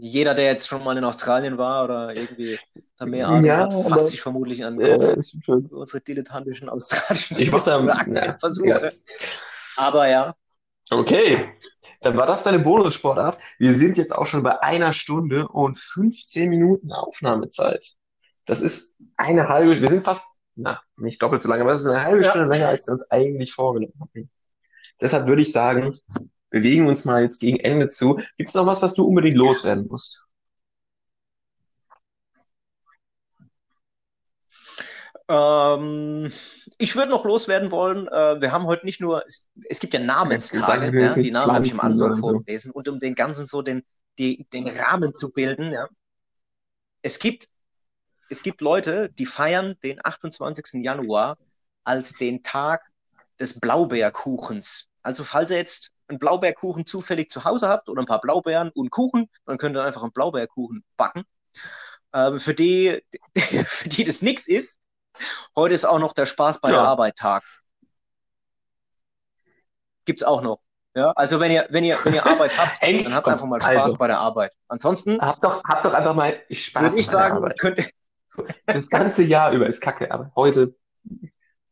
jeder, der jetzt schon mal in Australien war oder irgendwie da mehr Ahnung ja, hat, fasst sich vermutlich an den Kopf. Ja, unsere dilettantischen australischen ich mach da, ja, Versuche. Ja. Aber ja. Okay, dann war das deine Bonussportart. Wir sind jetzt auch schon bei einer Stunde und fünfzehn Minuten Aufnahmezeit. Das ist eine halbe, wir sind fast Na, nicht doppelt so lange, aber es ist eine halbe Stunde länger, als wir uns eigentlich vorgenommen hatten. Deshalb würde ich sagen, bewegen wir uns mal jetzt gegen Ende zu. Gibt es noch was, was du unbedingt loswerden musst? Ähm, ich würde noch loswerden wollen, äh, wir haben heute nicht nur, es, es gibt ja Namenstage, ja, die Namen habe ich am Anfang vorgelesen, so. Und um den Ganzen so den, die, den Rahmen zu bilden, ja. Es gibt Es gibt Leute, die feiern den achtundzwanzigsten Januar als den Tag des Blaubeerkuchens. Also falls ihr jetzt einen Blaubeerkuchen zufällig zu Hause habt oder ein paar Blaubeeren und Kuchen, dann könnt ihr einfach einen Blaubeerkuchen backen. Ähm, für die, für die das nichts ist, heute ist auch noch der Spaß bei ja. der Arbeit Tag. Gibt's auch noch. Ja, also wenn ihr, wenn ihr, wenn ihr Arbeit habt, Endlich, dann habt komm, einfach mal Spaß also. bei der Arbeit. Ansonsten habt doch, habt doch einfach mal Spaß. Würde ich bei sagen, der Arbeit. Könnt ihr das ganze Jahr über ist Kacke, aber heute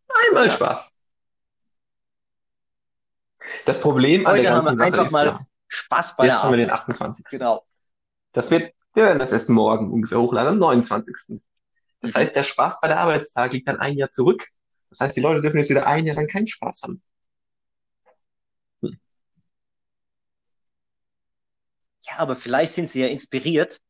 einmal Spaß. Das Problem an heute der ganzen haben wir Sache einfach ist mal ja, Spaß bei der Jetzt haben wir den achtundzwanzigsten Genau. Das wird, wir werden das erst morgen ungefähr hochladen, am neunundzwanzigsten Das heißt, der Spaß bei der Arbeitstag liegt dann ein Jahr zurück. Das heißt, die Leute dürfen jetzt wieder ein Jahr lang keinen Spaß haben. Hm. Ja, aber vielleicht sind sie ja inspiriert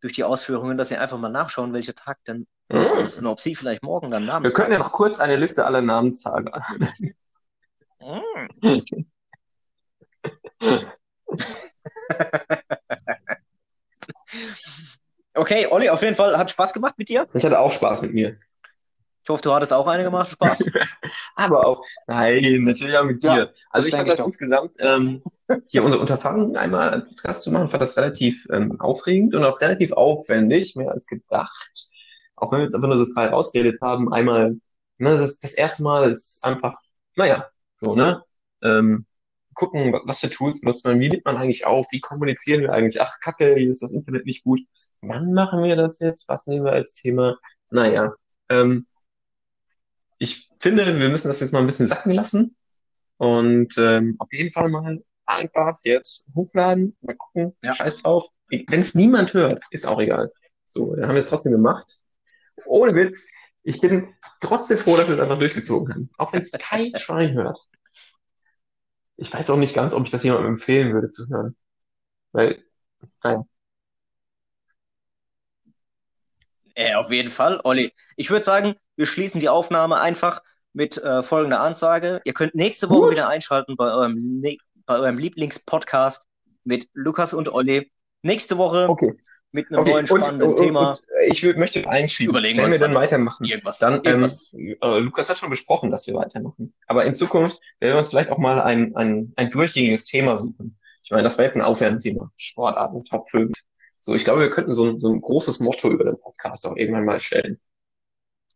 durch die Ausführungen, dass sie einfach mal nachschauen, welcher Tag denn hm. ist und ob sie vielleicht morgen dann Namenstag. Wir können ja noch kurz eine Liste aller Namenstage annehmen. Hm. Okay, Olli, auf jeden Fall hat Spaß gemacht mit dir. Ich hatte auch Spaß mit mir. Ich hoffe, du hattest auch eine gemacht, Spaß. Aber auch, nein, natürlich auch mit dir. Ja, also ich fand das insgesamt, ähm, hier unser Unterfangen, einmal einen Podcast zu machen, fand das relativ ähm, aufregend und auch relativ aufwendig, mehr als gedacht. Auch wenn wir jetzt einfach nur so frei rausgeredet haben, einmal, ne, das, das erste Mal ist einfach, naja, so, ne, ähm, gucken, was für Tools benutzt man, wie nimmt man eigentlich auf, wie kommunizieren wir eigentlich, ach kacke, hier ist das Internet nicht gut, wann machen wir das jetzt, was nehmen wir als Thema, naja, ähm, ich finde, wir müssen das jetzt mal ein bisschen sacken lassen und ähm, auf jeden Fall mal einfach jetzt hochladen, mal gucken, ja. Scheiß drauf, wenn es niemand hört, ist auch egal, so, dann haben wir es trotzdem gemacht, ohne Witz, ich bin trotzdem froh, dass wir es einfach durchgezogen haben, auch wenn es kein Schwein hört. Ich weiß auch nicht ganz, ob ich das jemandem empfehlen würde zu hören. Weil, nein. Äh, auf jeden Fall, Olli. Ich würde sagen, wir schließen die Aufnahme einfach mit äh, folgender Ansage. Ihr könnt nächste Woche Gut. wieder einschalten bei eurem, ne- bei eurem Lieblingspodcast mit Lukas und Olli. Nächste Woche okay. mit einem okay. neuen spannenden und, und, Thema. Und, und, ich w- möchte einschieben, Überlegen wenn wir dann weitermachen. Irgendwas. Dann, irgendwas. Ähm, äh, Lukas hat schon besprochen, dass wir weitermachen. Aber in Zukunft werden wir uns vielleicht auch mal ein, ein, ein durchgängiges Thema suchen. Ich meine, das war jetzt ein aufwärmendes Thema. Sportarten, Top fünf. So, ich glaube, wir könnten so ein, so ein großes Motto über den Podcast auch irgendwann mal stellen.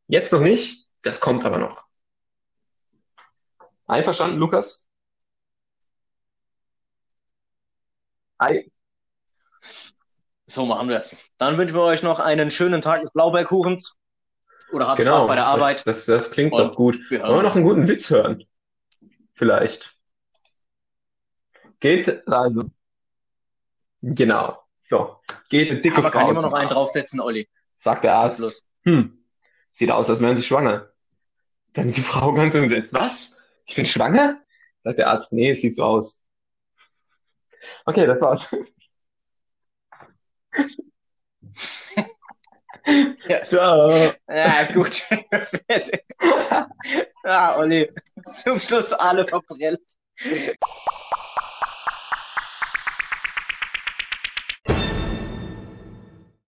Jetzt noch nicht, das kommt aber noch. Einverstanden, Lukas? Ei. So machen wir es. Dann wünschen wir euch noch einen schönen Tag des Blaubeerkuchens. Oder habt genau, Spaß bei der Arbeit. Das, das, das klingt und doch gut. Wir Wollen wir noch einen guten Witz hören? Vielleicht. Geht, also. Genau. So. Geht eine dicke Aber Frau. Aber kann immer noch einen Arzt. draufsetzen, Olli. Sagt der Arzt. Hm. Sieht aus, als wären sie schwanger. Dann ist die Frau ganz entsetzt. Was? Ich bin schwanger? Sagt der Arzt. Nee, es sieht so aus. Okay, das war's. Ja. Ciao. Ja, gut. Ah, Olli. Zum Schluss alle verbrennt.